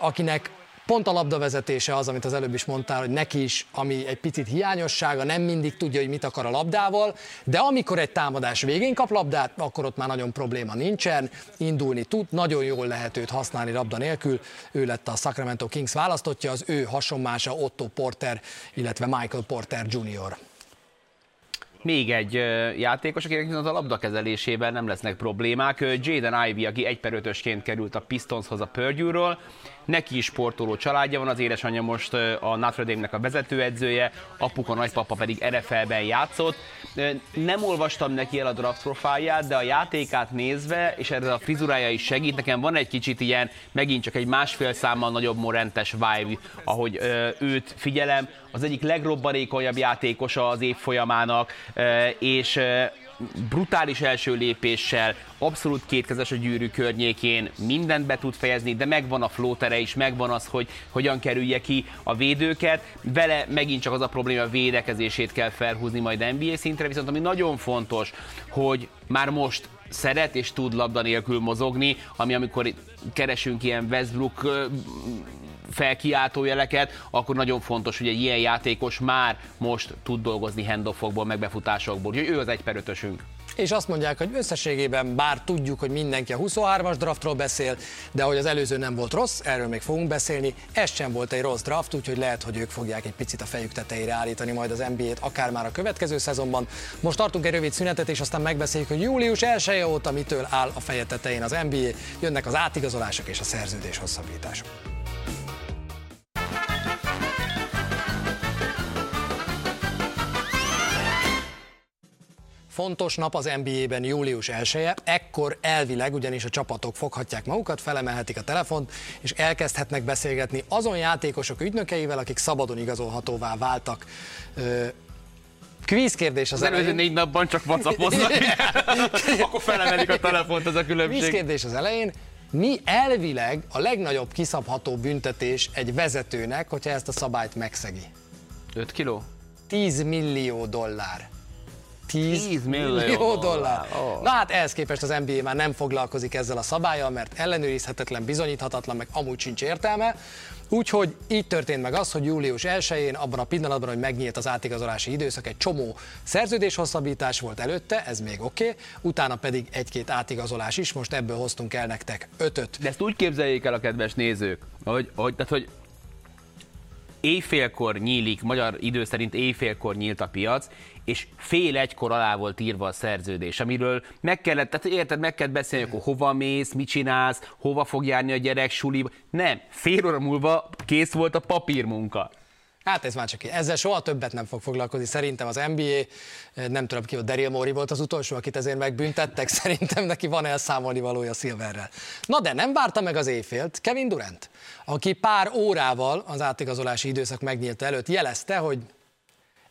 akinek pont a labdavezetése az, amit az előbb is mondtál, hogy neki is, ami egy picit hiányossága, nem mindig tudja, hogy mit akar a labdával, de amikor egy támadás végén kap labdát, akkor ott már nagyon probléma nincsen, indulni tud, nagyon jól lehet őt használni labda nélkül, ő lett a Sacramento Kings választottja, az ő hasonmása Otto Porter, illetve Michael Porter junior Még egy játékos, akinek a labdakezelésében nem lesznek problémák, Jaden Ivey, aki egy per ötösként került a Pistonshoz a Purdue-ról. Neki is sportoló családja van, az édesanyja most a Notre Dame-nek a vezetőedzője, apuka, nagypapa pedig en ef el-ben játszott. Nem olvastam neki el a draft profilját, de a játékát nézve, és erre a frizurája is segít, nekem van egy kicsit ilyen, megint csak egy másfél számmal nagyobb morentes vibe, ahogy őt figyelem. Az egyik legrobbanékonyabb játékosa az év folyamának, és brutális első lépéssel, abszolút kétkezes a gyűrű környékén, mindent be tud fejezni, de megvan a flótere is, megvan az, hogy hogyan kerülje ki a védőket. Vele megint csak az a probléma, a védekezését kell felhúzni majd en bé á szintre, viszont ami nagyon fontos, hogy már most szeret és tud labda nélkül mozogni, ami amikor keresünk ilyen Westbrook felkiáltó jeleket, akkor nagyon fontos, hogy egy ilyen játékos már most tud dolgozni handoffokból, meg befutásokból, úgyhogy ő az egy per ötösünk. És azt mondják, hogy összességében bár tudjuk, hogy mindenki a huszonhármas draftról beszél, de hogy az előző nem volt rossz, erről még fogunk beszélni, ez sem volt egy rossz draft, úgyhogy lehet, hogy ők fogják egy picit a fejük tetejére állítani majd az en bé á-t, akár már a következő szezonban. Most tartunk egy rövid szünetet, és aztán megbeszéljük, hogy július elseje óta mitől áll a feje tetején az en bé á, jönnek az átigazolások és a szerződés hosszabbítások. Fontos nap az en bé á-ben július elseje, ekkor elvileg ugyanis a csapatok foghatják magukat, felemelhetik a telefont, és elkezdhetnek beszélgetni azon játékosok ügynökeivel, akik szabadon igazolhatóvá váltak. Kvíz kérdés az, az elején. Előző négy napban csak WhatsAppoznak, akkor felemelik a telefont, ez a különbség. Kvíz kérdés az elején. Mi elvileg a legnagyobb kiszabható büntetés egy vezetőnek, hogyha ezt a szabályt megszegi? öt kiló? tíz millió dollár. tíz millió dollár. Oh. Na hát ehhez képest az en bé á már nem foglalkozik ezzel a szabályal, mert ellenőrizhetetlen, bizonyíthatatlan, meg amúgy sincs értelme. Úgyhogy így történt meg az, hogy július elsején, abban a pillanatban, hogy megnyílt az átigazolási időszak, egy csomó szerződéshosszabbítás volt előtte, ez még oké, okay, utána pedig egy-két átigazolás is, most ebből hoztunk el nektek ötöt. De ezt úgy képzeljék el a kedves nézők, hogy, hogy, tehát, hogy éjfélkor nyílik, magyar idő szerint éjfélkor nyílt a piac, és fél egykor alá volt írva a szerződés, amiről meg kellett, tehát érted, meg kellett beszélni, akkor hova mész, mit csinálsz, hova fog járni a gyerek, suliba. Nem, fél óra múlva kész volt a papírmunka. Hát ez már csak így. Ezzel soha többet nem fog foglalkozni. Szerintem az en bé á, nem tudom ki, a Daryl Morey volt az utolsó, akit ezért megbüntettek, szerintem neki van elszámolni valója Silverrel. Na de nem várta meg az éjfélt Kevin Durant, aki pár órával az átigazolási időszak megnyílt előtt jelezte, hogy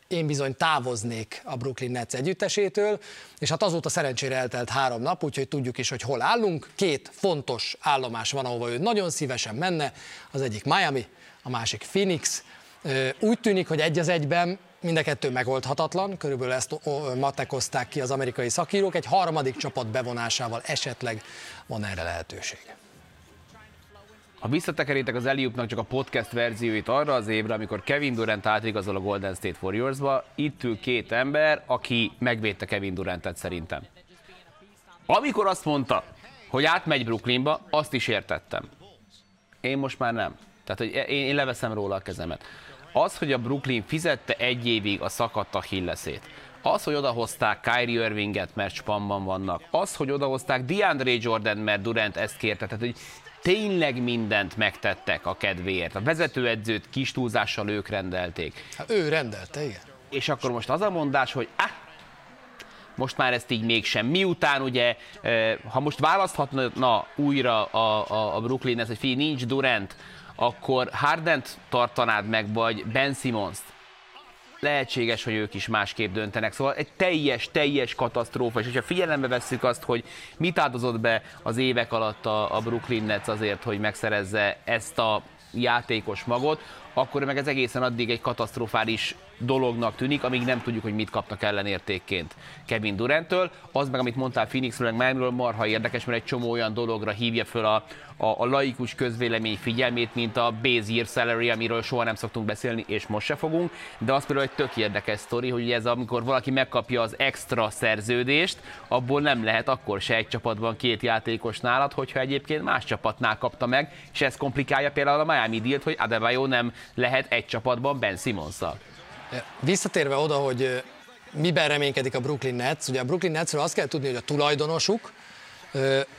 én bizony távoznék a Brooklyn Nets együttesétől, és hát azóta szerencsére eltelt három nap, úgyhogy tudjuk is, hogy hol állunk. Két fontos állomás van, ahova ő nagyon szívesen menne, az egyik Miami, a másik Phoenix. Úgy tűnik, hogy egy az egyben mind a kettő megoldhatatlan, körülbelül ezt matekozták ki az amerikai szakírók, egy harmadik csapat bevonásával esetleg van erre lehetőség. Ha visszatekeritek az Alley-oopnak csak a podcast verzióit arra az évre, amikor Kevin Durant átigazol a Golden State Warriors-ba, itt ül két ember, aki megvédte Kevin Durantet szerintem. Amikor azt mondta, hogy átmegy Brooklynba, azt is értettem. Én most már nem. Tehát, hogy én, én leveszem róla a kezemet. Az, hogy a Brooklyn fizette egy évig a szakadt Achilleszét, az, hogy odahozták Kyrie Irvinget, mert spamban vannak, az, hogy odahozták DeAndre Jordan, mert Durant ezt kérte, tehát, hogy tényleg mindent megtettek a kedvéért. A vezetőedzőt kis túlzással ők rendelték. Hát ő rendelte, igen. És akkor most az a mondás, hogy áh, most már ezt így mégsem. Miután ugye, ha most választhatna újra a, a, a Brooklyn, ez, hogy figyelj, nincs Durant, akkor Hardent tartanád meg, vagy Ben Simmons-t. Lehetséges, hogy ők is másképp döntenek. Szóval egy teljes, teljes katasztrófa, és hogyha figyelembe vesszük azt, hogy mit áldozott be az évek alatt a, a Brooklyn Nets azért, hogy megszerezze ezt a játékos magot, akkor meg ez egészen addig egy katasztrofális dolognak tűnik, amíg nem tudjuk, hogy mit kapnak ellenértékként Kevin Duranttől. Az meg, amit mondtál Phoenixről, Miamiről, marha érdekes, mert egy csomó olyan dologra hívja föl a, a, a laikus közvélemény figyelmét, mint a base year salary, amiről soha nem szoktunk beszélni, és most se fogunk, de az például egy tök érdekes sztori, hogy ez amikor valaki megkapja az extra szerződést, abból nem lehet akkor se egy csapatban két játékos nálad, hogyha egyébként más csapatnál kapta meg, és ez komplikálja például a Miami dealt, hogy Adebayo nem lehet egy csapatban Ben Simmons-szal. Visszatérve oda, hogy miben reménykedik a Brooklyn Nets, ugye a Brooklyn Netsről azt kell tudni, hogy a tulajdonosuk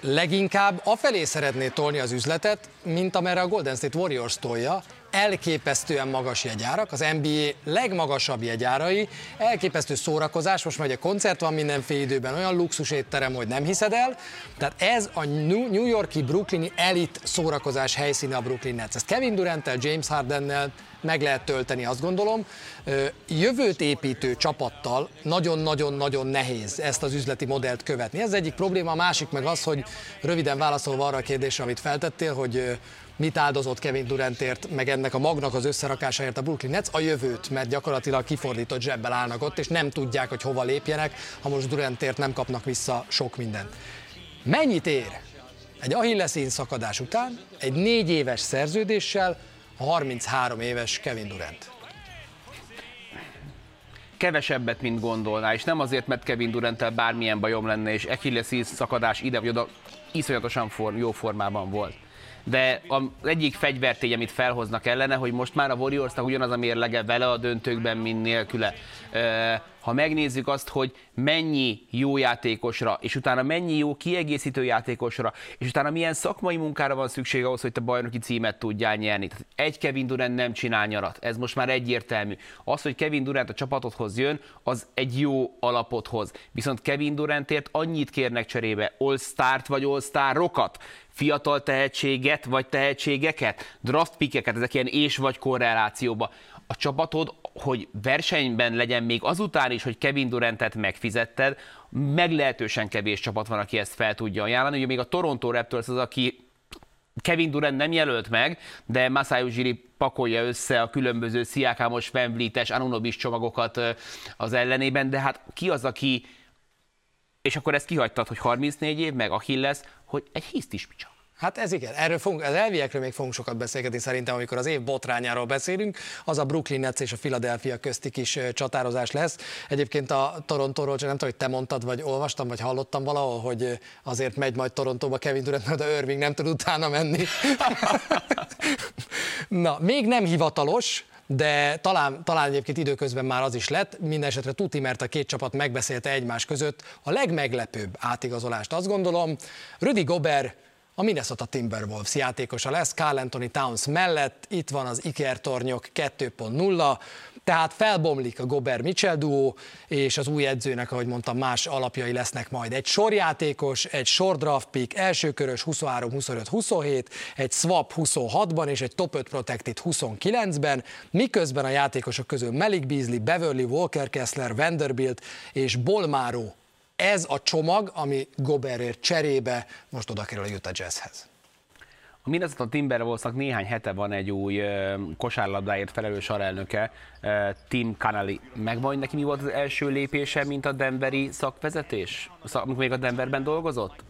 leginkább afelé szeretné tolni az üzletet, mint amerre a Golden State Warriors tolja, elképesztően magas jegyárak, az en bé á legmagasabb jegyárai, elképesztő szórakozás, most már ugye koncert van mindenféle időben, olyan luxus étterem, hogy nem hiszed el, tehát ez a New Yorki, brooklyni elit szórakozás helyszíne a Brooklyn Nets. Ezt Kevin Duranttel, James Hardennel meg lehet tölteni, azt gondolom. Jövőt építő csapattal nagyon-nagyon-nagyon nehéz ezt az üzleti modellt követni. Ez az egyik probléma, a másik meg az, hogy röviden válaszolva arra a kérdésre, amit feltettél, hogy mit áldozott Kevin Durantért, meg ennek a magnak az összerakásáért a Brooklyn Nets, a jövőt, mert gyakorlatilag kifordított zsebbel állnak ott, és nem tudják, hogy hova lépjenek, ha most Durantért nem kapnak vissza sok mindent. Mennyit ér egy Achilles-ín szakadás után egy négy éves szerződéssel a harminchárom éves Kevin Durant? Kevesebbet, mint gondolná, és nem azért, mert Kevin Duranttel bármilyen bajom lenne, és Achilles-ín szakadás ide-oda iszonyatosan form, jó formában volt. De az egyik fegyvertény, amit felhoznak ellene, hogy most már a Warriorsnak ugyanaz a mérlege vele a döntőkben, mint nélküle. Ha megnézzük azt, hogy mennyi jó játékosra, és utána mennyi jó kiegészítő játékosra, és utána milyen szakmai munkára van szükség ahhoz, hogy te bajnoki címet tudjál nyerni. Tehát egy Kevin Durant nem csinál nyarat, ez most már egyértelmű. Az, hogy Kevin Durant a csapatodhoz jön, az egy jó alapot hoz. Viszont Kevin Durantért annyit kérnek cserébe, all-start vagy all-starokat, fiatal tehetséget vagy tehetségeket, draft pickeket, ezek ilyen és vagy korrelációba. A csapatod, hogy versenyben legyen még azután is, hogy Kevin Durantet megfizetted, meglehetősen kevés csapat van, aki ezt fel tudja ajánlani. Ugye még a Toronto Raptors az, aki Kevin Durant nem jelölt meg, de Masai Ujiri pakolja össze a különböző Sziakámos, Van Vliet-es, Anunobis csomagokat az ellenében, de hát ki az, aki, és akkor ezt kihagytad, hogy harmincnégy év, meg Achilles, hogy egy hiszt is picsa. Hát ez igen, erről fogunk, az elviekről még fogunk sokat beszélgetni szerintem, amikor az év botrányáról beszélünk, az a Brooklyn Nets és a Philadelphia közti kis csatározás lesz. Egyébként a Torontóról csak nem tudom, hogy te mondtad, vagy olvastam, vagy hallottam valahol, hogy azért megy majd Torontóba Kevin Durant, mert a Irving nem tud utána menni. Na, még nem hivatalos, de talán, talán egyébként időközben már az is lett, mindenesetre tuti, mert a két csapat megbeszélte egymás között a legmeglepőbb átigazolást, azt gondolom. Rudy Gobert a Minnesota Timberwolves játékosa lesz, Karl-Anthony Towns mellett, itt van az ikertornyok kettő pont nulla, tehát felbomlik a Gobert-Mitchell duó, és az új edzőnek, ahogy mondtam, más alapjai lesznek majd. Egy sorjátékos, egy sor draft pick, elsőkörös huszonhárom, huszonöt, huszonhét, egy swap huszonhatban és egy top öt protected huszonkilencben, miközben a játékosok közül Malik Beasley, Beverly, Walker Kessler, Vanderbilt és Bolmaro. Ez a csomag, ami Gobertért cserébe most oda kerül a Utah Jazzhez. A Minnesota Timberwolvesnak néhány hete van egy új kosárlabdáért felelős alelnöke, Tim Connelly. Megvan neki, mi volt az első lépése, mint a denveri szakvezetés? Amikor még a Denverben dolgozott?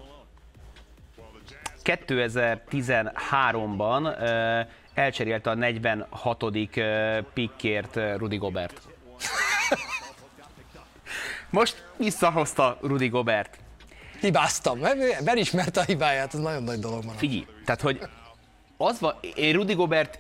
kétezer-tizenháromban elcserélte a negyvenhatodik pickért Rudy Gobert. Most visszahozta Rudy Gobert. Hibáztam, belismerte a hibáját, ez nagyon nagy dolog van. Figyelj, tehát hogy az van, én Rudy Gobert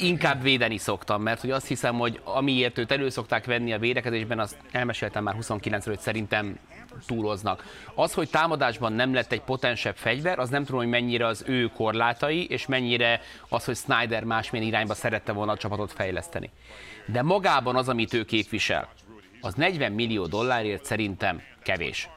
inkább védeni szoktam, mert hogy azt hiszem, hogy amiért őt elő szokták venni a védekezésben, azt elmeséltem már huszonkilencről, hogy szerintem túloznak. Az, hogy támadásban nem lett egy potensebb fegyver, az nem tudom, hogy mennyire az ő korlátai, és mennyire az, hogy Snyder másmilyen irányba szerette volna a csapatot fejleszteni. De magában az, amit ő képvisel, az negyven millió dollárért szerintem kevés.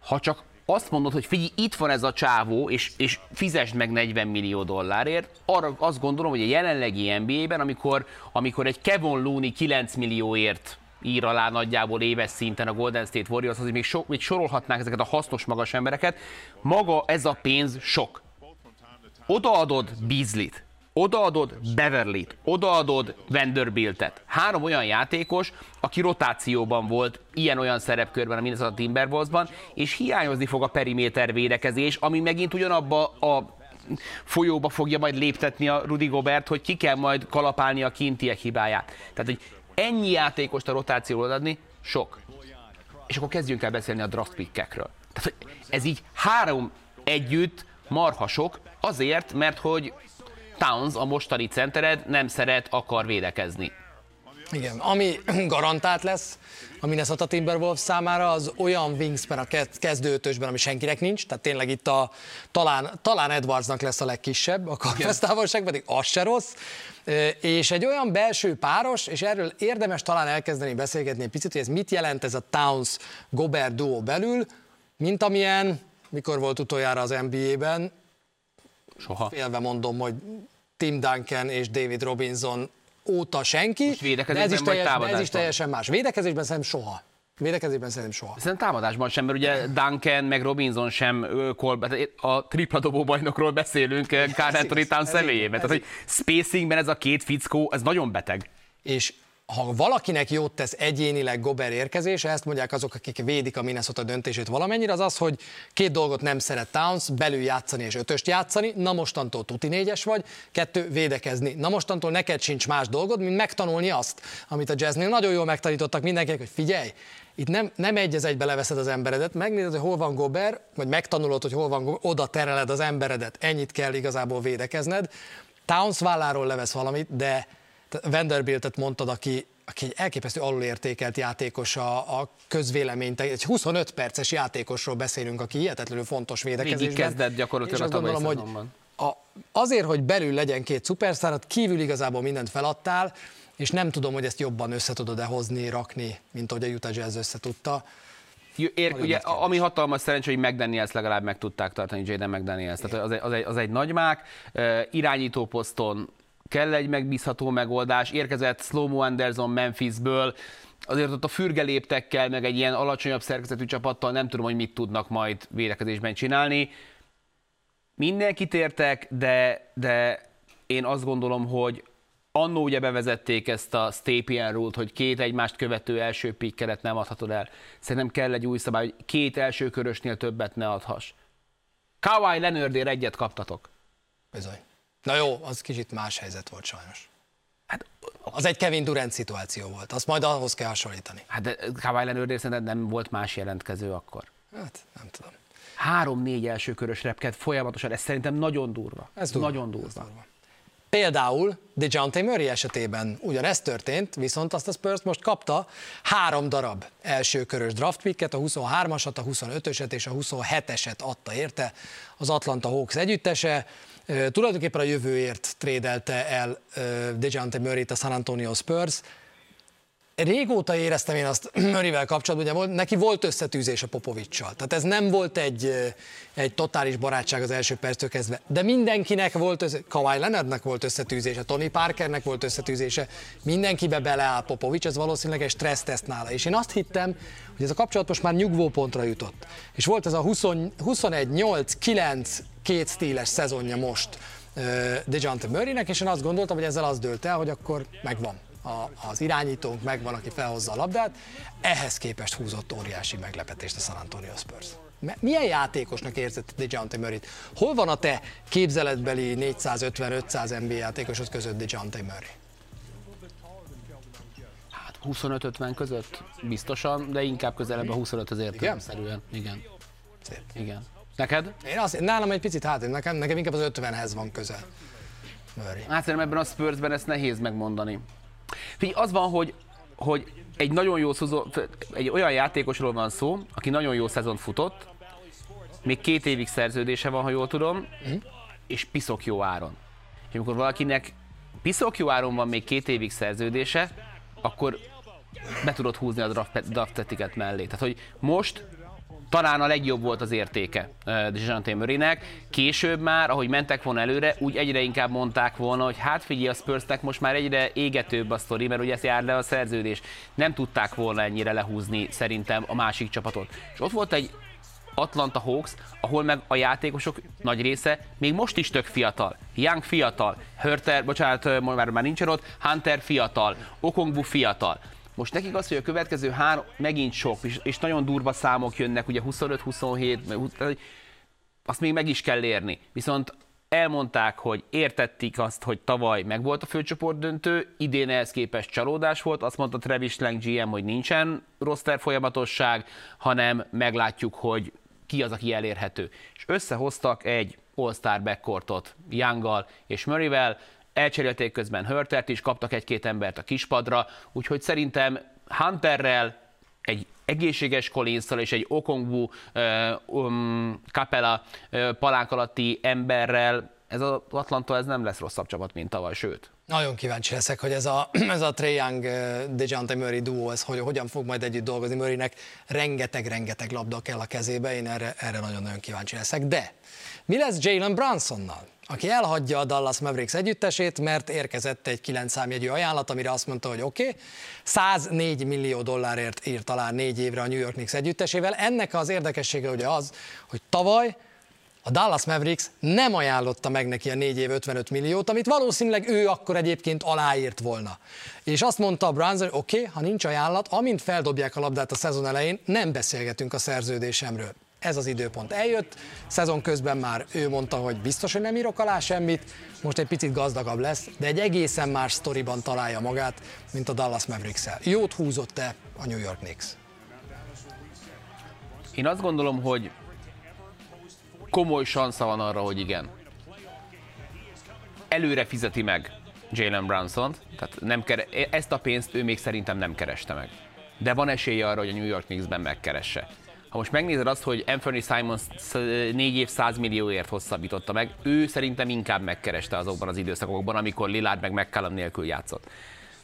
Ha csak azt mondod, hogy figyelj, itt van ez a csávó, és, és fizesd meg negyven millió dollárért, arra azt gondolom, hogy a jelenlegi en bé á-ben, amikor, amikor egy Kevon Looney kilenc millióért ír alá nagyjából éves szinten a Golden State Warriors, azért még, so, még sorolhatnánk ezeket a hasznos magas embereket, maga ez a pénz sok. Odaadod Beasley-t, odaadod Beverlyt, odaadod Vanderbiltet. Három olyan játékos, aki rotációban volt ilyen-olyan szerepkörben a Minnesota Timberwolvesban, és hiányozni fog a periméter védekezés, ami megint ugyanabba a folyóba fogja majd léptetni a Rudy Gobert, hogy ki kell majd kalapálni a kintiek hibáját. Tehát, hogy ennyi játékost a rotációról adni, sok. És akkor kezdjünk el beszélni a draft pickekről. Tehát, hogy ez így három együtt marha sok, azért, mert hogy Towns, a mostani centered, nem szeret, akar védekezni. Igen, ami garantált lesz a Minnesota Timberwolves számára, az olyan wingsben a kezdőötösben, ami senkinek nincs, tehát tényleg itt a, talán, talán Edwardsnak lesz a legkisebb, a karpasztávolság pedig az se rossz, és egy olyan belső páros, és erről érdemes talán elkezdeni beszélgetni egy picit, hogy ez mit jelent ez a Towns-Gobert duó belül, mint amilyen, mikor volt utoljára az en bé á-ben, soha. Félve mondom, hogy Tim Duncan és David Robinson óta senki, de ez is, teljes, de ez is teljesen más. Védekezésben szerintem soha. Védekezésben szerintem soha. Szerintem támadásban sem, mert ugye Duncan meg Robinson sem Colbert, a tripla dobó bajnokról beszélünk Karl-Anthony Towns személyében. Tehát, hogy spacingben ez a két fickó, ez nagyon beteg. És ha valakinek jót tesz egyénileg Gobert érkezése, ezt mondják azok, akik védik a Minnesota döntését valamennyire, az az, hogy két dolgot nem szeret Towns, belül játszani és ötöst játszani, na mostantól tuti négyes vagy, kettő védekezni. Na mostantól neked sincs más dolgod, mint megtanulni azt, amit a Jazznél nagyon jól megtanítottak mindenkinek, hogy figyelj, itt nem, nem egy az egybe leveszed az emberedet, megnézed, hogy hol van Gobert, vagy megtanulod, hogy hol van Gobert, oda tereled az emberedet, ennyit kell igazából védekezned. Towns válláról levesz valamit, de Vanderbiltet mondtad, aki, aki egy elképesztő alulértékelt játékos a, a közvéleményt, egy huszonöt perces játékosról beszélünk, aki hihetetlenül fontos védekezésben. Végig kezdett gyakorlatilag a tavalyi szezonban. A, azért, hogy belül legyen két szuperszárat, kívül igazából mindent feladtál, és nem tudom, hogy ezt jobban össze tudod-e hozni, rakni, mint ahogy a Utah Jazz össze tudta. Ér, ugye, ami hatalmas szerencsé, hogy McDaniels legalább meg tudták tartani, Jaden McDaniels. Tehát az egy, az egy, az egy nagymák, uh, irányító poszton kell egy megbízható megoldás, érkezett Slomo Anderson Memphisből, azért ott a fürgeléptekkel, meg egy ilyen alacsonyabb szerkezetű csapattal nem tudom, hogy mit tudnak majd védekezésben csinálni. Mindenkit értek, de, de én azt gondolom, hogy annó ugye bevezették ezt a Stapien rule-t, hogy két egymást követő első pickeret nem adhatod el. Szerintem kell egy új szabály, hogy két első körösnél többet ne adhass. Kawhi Leonardért egyet kaptatok. Bizony. Na jó, az kicsit más helyzet volt sajnos. Hát, az egy Kevin Durant szituáció volt, azt majd ahhoz kell hasonlítani. Hát de Kawhi Leonardért szerinted nem volt más jelentkező akkor? Hát nem tudom. Három-négy elsőkörös repked folyamatosan, ez szerintem nagyon durva. Ez durva. Nagyon durva. Ez durva. Például Dejounte Murray esetében ugyanezt történt, viszont azt a Spurs most kapta három darab elsőkörös draft picket, a huszonhármasat, a huszonötöset és a huszonheteset adta érte az Atlanta Hawks együttese. Tulajdonképpen a jövőért trédelte el Dejounte Murrayt a San Antonio Spurs. Régóta éreztem én azt Murrayvel kapcsolatban, ugye neki volt összetűzés a Popovics-sal. Tehát ez nem volt egy, egy totális barátság az első perctől kezdve. De mindenkinek volt összetűzése, Kawhi Leonardnak volt összetűzése, Tony Parkernek volt összetűzése, mindenkibe beleáll Popovics, ez valószínűleg egy stresszteszt nála. És én azt hittem, hogy ez a kapcsolat most már nyugvópontra jutott. És volt ez a huszonegy nyolc kilenc két stíles szezonja most Dejounte Murraynek, és én azt gondoltam, hogy ezzel az dőlt el, hogy akkor megvan a, az irányítónk, megvan, aki felhozza a labdát. Ehhez képest húzott óriási meglepetést a San Antonio Spurs. Milyen játékosnak érzett Dejounte Murrayt? Hol van a te képzeletbeli négyszázötven-ötszáz en bé á játékosod között Dejounte Murray? Hát huszonöt-ötven között biztosan, de inkább közelebb a huszonöt azért különszerűen. Igen. Szép. Igen. Neked? Én azt, nálam egy picit hátrébb, nekem, nekem inkább az ötvenhez van közel. Murray. Hát szerintem ebben a Spursben ezt nehéz megmondani. Figyelj, az van, hogy, hogy egy nagyon jó szuzó, egy olyan játékosról van szó, aki nagyon jó szezon futott, még két évig szerződése van, ha jól tudom, mm. és piszok jó áron. És amikor valakinek piszok jó áron van még két évig szerződése, akkor be tudod húzni a draft, draft etiket mellé. Tehát, hogy most talán a legjobb volt az értéke Dejounte Murraynek. Később már, ahogy mentek volna előre, úgy egyre inkább mondták volna, hogy hát figyelj, a Spursnek most már egyre égetőbb a sztori, mert ugye ezt jár le a szerződés. Nem tudták volna ennyire lehúzni szerintem a másik csapatot. És ott volt egy Atlanta Hawks, ahol meg a játékosok nagy része még most is tök fiatal. Young fiatal, Hunter, bocsánat, már, már nincsen ott, Hunter fiatal, Okongwu fiatal. Most nekik az, hogy a következő három, megint sok, és, és nagyon durva számok jönnek, ugye huszonöt huszonhét, azt még meg is kell érni. Viszont elmondták, hogy értették azt, hogy tavaly meg volt a főcsoport döntő, idén ehhez képest csalódás volt, azt mondta Travis Lang gé em, hogy nincsen roster folyamatosság, hanem meglátjuk, hogy ki az, aki elérhető. És összehoztak egy All-Star backcourtot Younggal és Murrayvel, elcserélték közben Hörtert is, kaptak egy-két embert a kispadra, úgyhogy szerintem Hunterrel, egy egészséges Collinsszal és egy Okongwu um, Capella palánk alatti emberrel ez az Atlanta ez nem lesz rosszabb csapat, mint tavaly, sőt. Nagyon kíváncsi leszek, hogy ez a, ez a Trae Young Dejounte Murray duó, ez hogy, hogyan fog majd együtt dolgozni. Murraynek rengeteg-rengeteg labda kell a kezébe, én erre, erre nagyon-nagyon kíváncsi leszek. De mi lesz Jalen Brunsonnal, aki elhagyja a Dallas Mavericks együttesét, mert érkezett egy kilenc számjegyű ajánlat, amire azt mondta, hogy oké, okay, száznégy millió dollárért írt alá négy évre a New York Knicks együttesével. Ennek az érdekessége ugye az, hogy tavaly a Dallas Mavericks nem ajánlotta meg neki a négy év ötvenöt milliót, amit valószínűleg ő akkor egyébként aláírt volna. És azt mondta a Brunson, hogy oké, okay, ha nincs ajánlat, amint feldobják a labdát a szezon elején, nem beszélgetünk a szerződésemről. Ez az időpont eljött, szezon közben már ő mondta, hogy biztos, hogy nem írok alá semmit, most egy picit gazdagabb lesz, de egy egészen más sztoriban találja magát, mint a Dallas Mavericks-el. Jót húzott-e a New York Knicks? Én azt gondolom, hogy komoly sansza van arra, hogy igen. Előre fizeti meg Jalen Brunsont, tehát nem ezt a pénzt ő még szerintem nem kereste meg. De van esélye arra, hogy a New York Knicks-ben megkeresse. Ha most megnézed azt, hogy Anthony Simons négy év száz millióért hosszabbította meg, ő szerintem inkább megkereste azokban az időszakokban, amikor Lillard meg McCallum nélkül játszott.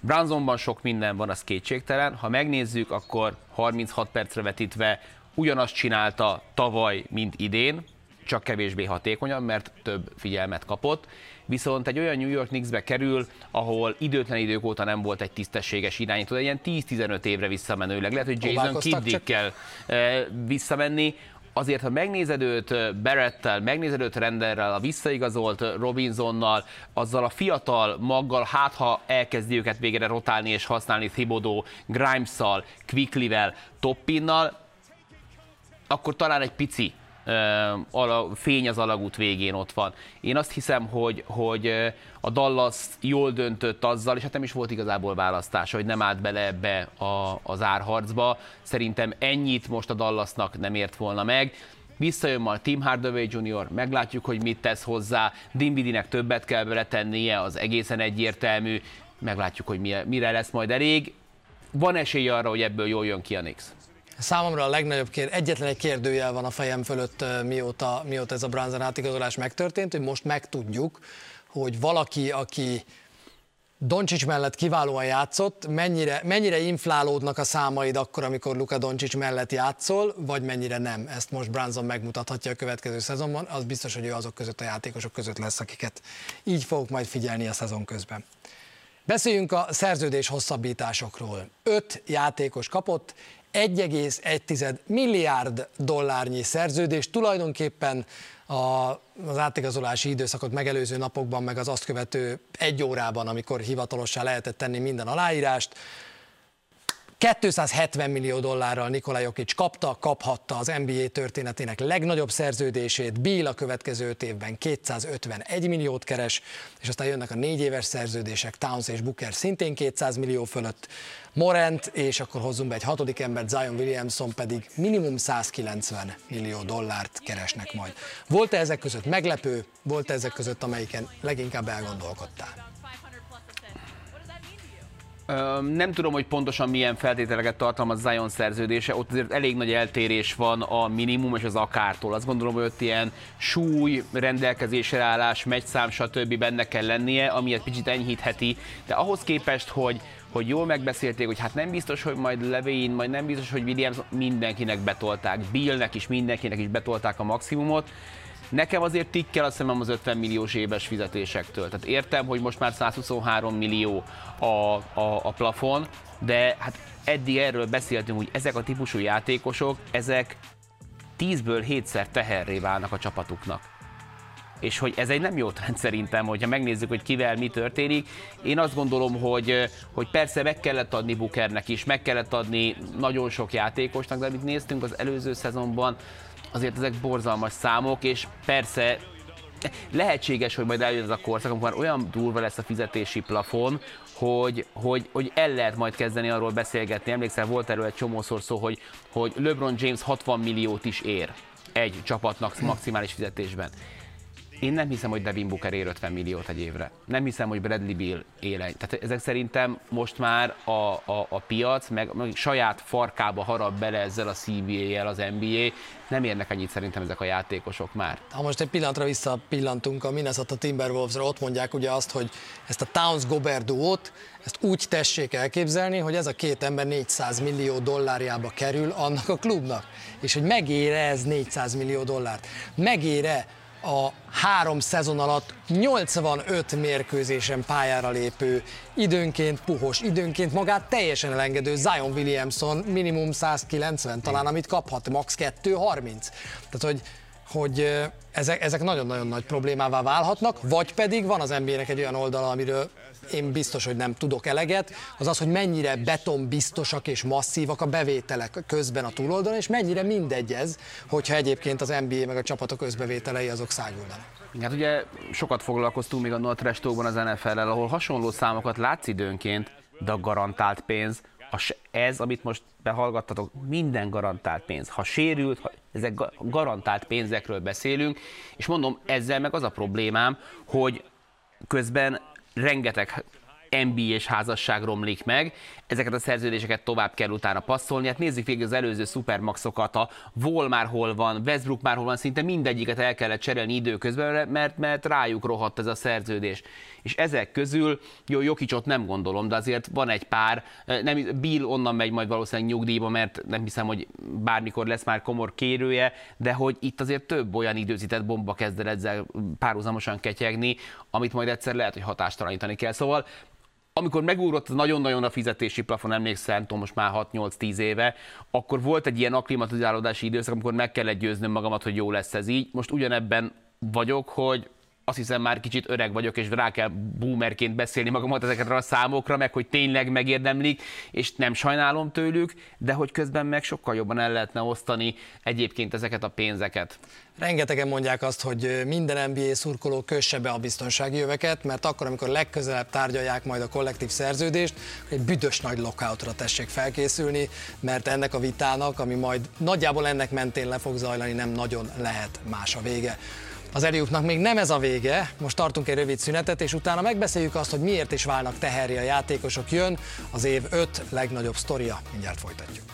Brunsonban sok minden van, az kétségtelen. Ha megnézzük, akkor harminchat percre vetítve ugyanazt csinálta tavaly, mint idén, csak kevésbé hatékonyan, mert több figyelmet kapott. Viszont egy olyan New York Knicksbe kerül, ahol időtlen idők óta nem volt egy tisztességes irányító, de ilyen tíz-tizenöt évre visszamenőleg. Lehet, hogy Jason Kiddikkel visszamenni. Azért, ha megnézed őt Barrettel, megnézed őt Renderrel, a visszaigazolt Robinsonnal, azzal a fiatal maggal, hát ha elkezdi őket végre rotálni és használni Thibodeau, Grimesszal, Quicklyvel, Toppinnal, akkor talán egy pici fény az alagút végén ott van. Én azt hiszem, hogy, hogy a Dallas jól döntött azzal, és hát nem is volt igazából választás, hogy nem állt bele ebbe a, az árharcba. Szerintem ennyit most a Dallasnak nem ért volna meg. Visszajön majd Tim Hardaway junior, meglátjuk, hogy mit tesz hozzá. Dinwiddie-nek többet kell beletennie, az egészen egyértelmű. Meglátjuk, hogy mire lesz majd elég. Van esély arra, hogy ebből jól jön ki a Knicks. Számomra a legnagyobb kér, egyetlen egy kérdőjel van a fejem fölött, mióta, mióta ez a Brunson átigazolás megtörtént, hogy most megtudjuk, hogy valaki, aki Doncic mellett kiválóan játszott, mennyire, mennyire inflálódnak a számaid akkor, amikor Luka Doncic mellett játszol, vagy mennyire nem. Ezt most Brunson megmutathatja a következő szezonban, az biztos, hogy ő azok között a játékosok között lesz, akiket így fogok majd figyelni a szezon közben. Beszéljünk a szerződés hosszabbításokról. Öt játékos kapott egy egész egy milliárd dollárnyi szerződés, tulajdonképpen a, az átigazolási időszakot megelőző napokban, meg az azt követő egy órában, amikor hivatalossá lehetett tenni minden aláírást. kétszázhetven millió dollárral Nikola Jokic kapta, kaphatta az en bé á történetének legnagyobb szerződését, Beal a következő öt évben kétszázötvenegy milliót keres, és aztán jönnek a négy éves szerződések, Towns és Booker szintén kétszáz millió fölött, Morant, és akkor hozzunk be egy hatodik embert, Zion Williamson pedig minimum százkilencven millió dollárt keresnek majd. Volt-e ezek között meglepő, volt-e ezek között, amelyiken leginkább elgondolkodtál? Nem tudom, hogy pontosan milyen feltételeket tartalmaz Zion szerződése, ott azért elég nagy eltérés van a minimum és az akártól. Azt gondolom, hogy ott ilyen súly, rendelkezésre állás, megyszám, stb. Benne kell lennie, ami egy picit enyhítheti, de ahhoz képest, hogy, hogy jól megbeszélték, hogy hát nem biztos, hogy majd Levine, majd nem biztos, hogy Williams, mindenkinek betolták, Billnek is, mindenkinek is betolták a maximumot. Nekem azért tikkel azt hiszem az ötven milliós éves fizetésektől. Tehát értem, hogy most már százhuszonhárom millió a, a, a plafon, de hát eddig erről beszéltünk, hogy ezek a típusú játékosok, ezek tízből hétszer teherré válnak a csapatuknak. És hogy ez egy nem jó trend szerintem, hogyha megnézzük, hogy kivel mi történik. Én azt gondolom, hogy, hogy persze meg kellett adni Bookernek is, meg kellett adni nagyon sok játékosnak, de amit néztünk az előző szezonban, azért ezek borzalmas számok, és persze lehetséges, hogy majd eljön ez a korszak, amikor olyan durva lesz a fizetési plafon, hogy, hogy, hogy el lehet majd kezdeni arról beszélgetni. Emlékszel, volt erről egy csomószor szó, hogy, hogy LeBron James hatvan milliót is ér egy csapatnak maximális fizetésben. Én nem hiszem, hogy Devin Booker ér ötven milliót egy évre. Nem hiszem, hogy Bradley Beal él egy. Tehát ezek szerintem most már a, a, a piac, meg, meg saját farkába harap bele ezzel a cé bé á-jel az en bé á. Nem érnek ennyit szerintem ezek a játékosok már. Ha most egy pillanatra visszapillantunk a Minnesota Timberwolvesra, ott mondják ugye azt, hogy ezt a Towns-Gobert duót, ezt úgy tessék elképzelni, hogy ez a két ember négyszáz millió dollárjába kerül annak a klubnak. És hogy megére ez négyszáz millió dollárt. Megére a három szezon alatt nyolcvanöt mérkőzésen pályára lépő, időnként puhos, időnként magát teljesen elengedő Zion Williamson minimum száz kilencven talán, amit kaphat, max kétszázharminc. Tehát, hogy, hogy ezek, ezek nagyon-nagyon nagy problémává válhatnak, vagy pedig van az en bé á-nek egy olyan oldala, amiről én biztos, hogy nem tudok eleget, az az, hogy mennyire betonbiztosak és masszívak a bevételek közben a túloldalon, és mennyire mindegy ez, hogyha egyébként az en bé á meg a csapatok közbevételei azok száguldanak. Hát ugye sokat foglalkoztunk még a Northwest-ban az en ef el-el, ahol hasonló számokat látsz időnként, de a garantált pénz, ez, amit most behallgattatok, minden garantált pénz. Ha sérült, ha, ezek garantált pénzekről beszélünk, és mondom, ezzel meg az a problémám, hogy közben rengeteg en bé á-s házasság romlik meg, ezeket a szerződéseket tovább kell utána passzolni. Hát nézzük végig az előző szupermaxokat, a Wall már hol van, Westbrook már hol van, szinte mindegyiket el kellett cserélni időközben, mert, mert rájuk rohadt ez a szerződés. És ezek közül, jó, Jokicsot nem gondolom, de azért van egy pár, nem, Bill onnan megy majd valószínűleg nyugdíjba, mert nem hiszem, hogy bármikor lesz már komor kérője, de hogy itt azért több olyan időzített bomba kezd el ezzel párhuzamosan ketyegni, amit majd egyszer lehet, hogy hatástalanítani kell. Szóval amikor megúrott nagyon-nagyon a fizetési plafon, emlékszem, most már hat nyolc tíz éve, akkor volt egy ilyen akklimatizálódási időszak, amikor meg kellett győznöm magamat, hogy jó lesz ez így. Most ugyanebben vagyok, hogy azt hiszem már kicsit öreg vagyok, és rá kell boomerként beszélni magamat ezekre a számokra, meg hogy tényleg megérdemlik, és nem sajnálom tőlük, de hogy közben meg sokkal jobban el lehetne osztani egyébként ezeket a pénzeket. Rengetegen mondják azt, hogy minden en bé á szurkoló kösse be a biztonsági jöveket, mert akkor, amikor legközelebb tárgyalják majd a kollektív szerződést, egy büdös nagy lockoutra tessék felkészülni, mert ennek a vitának, ami majd nagyjából ennek mentén le fog zajlani, nem nagyon lehet más a vége. Az Alley-oopnak még nem ez a vége, most tartunk egy rövid szünetet, és utána megbeszéljük azt, hogy miért is válnak teherré a játékosok. Jön az év öt legnagyobb sztoria, mindjárt folytatjuk.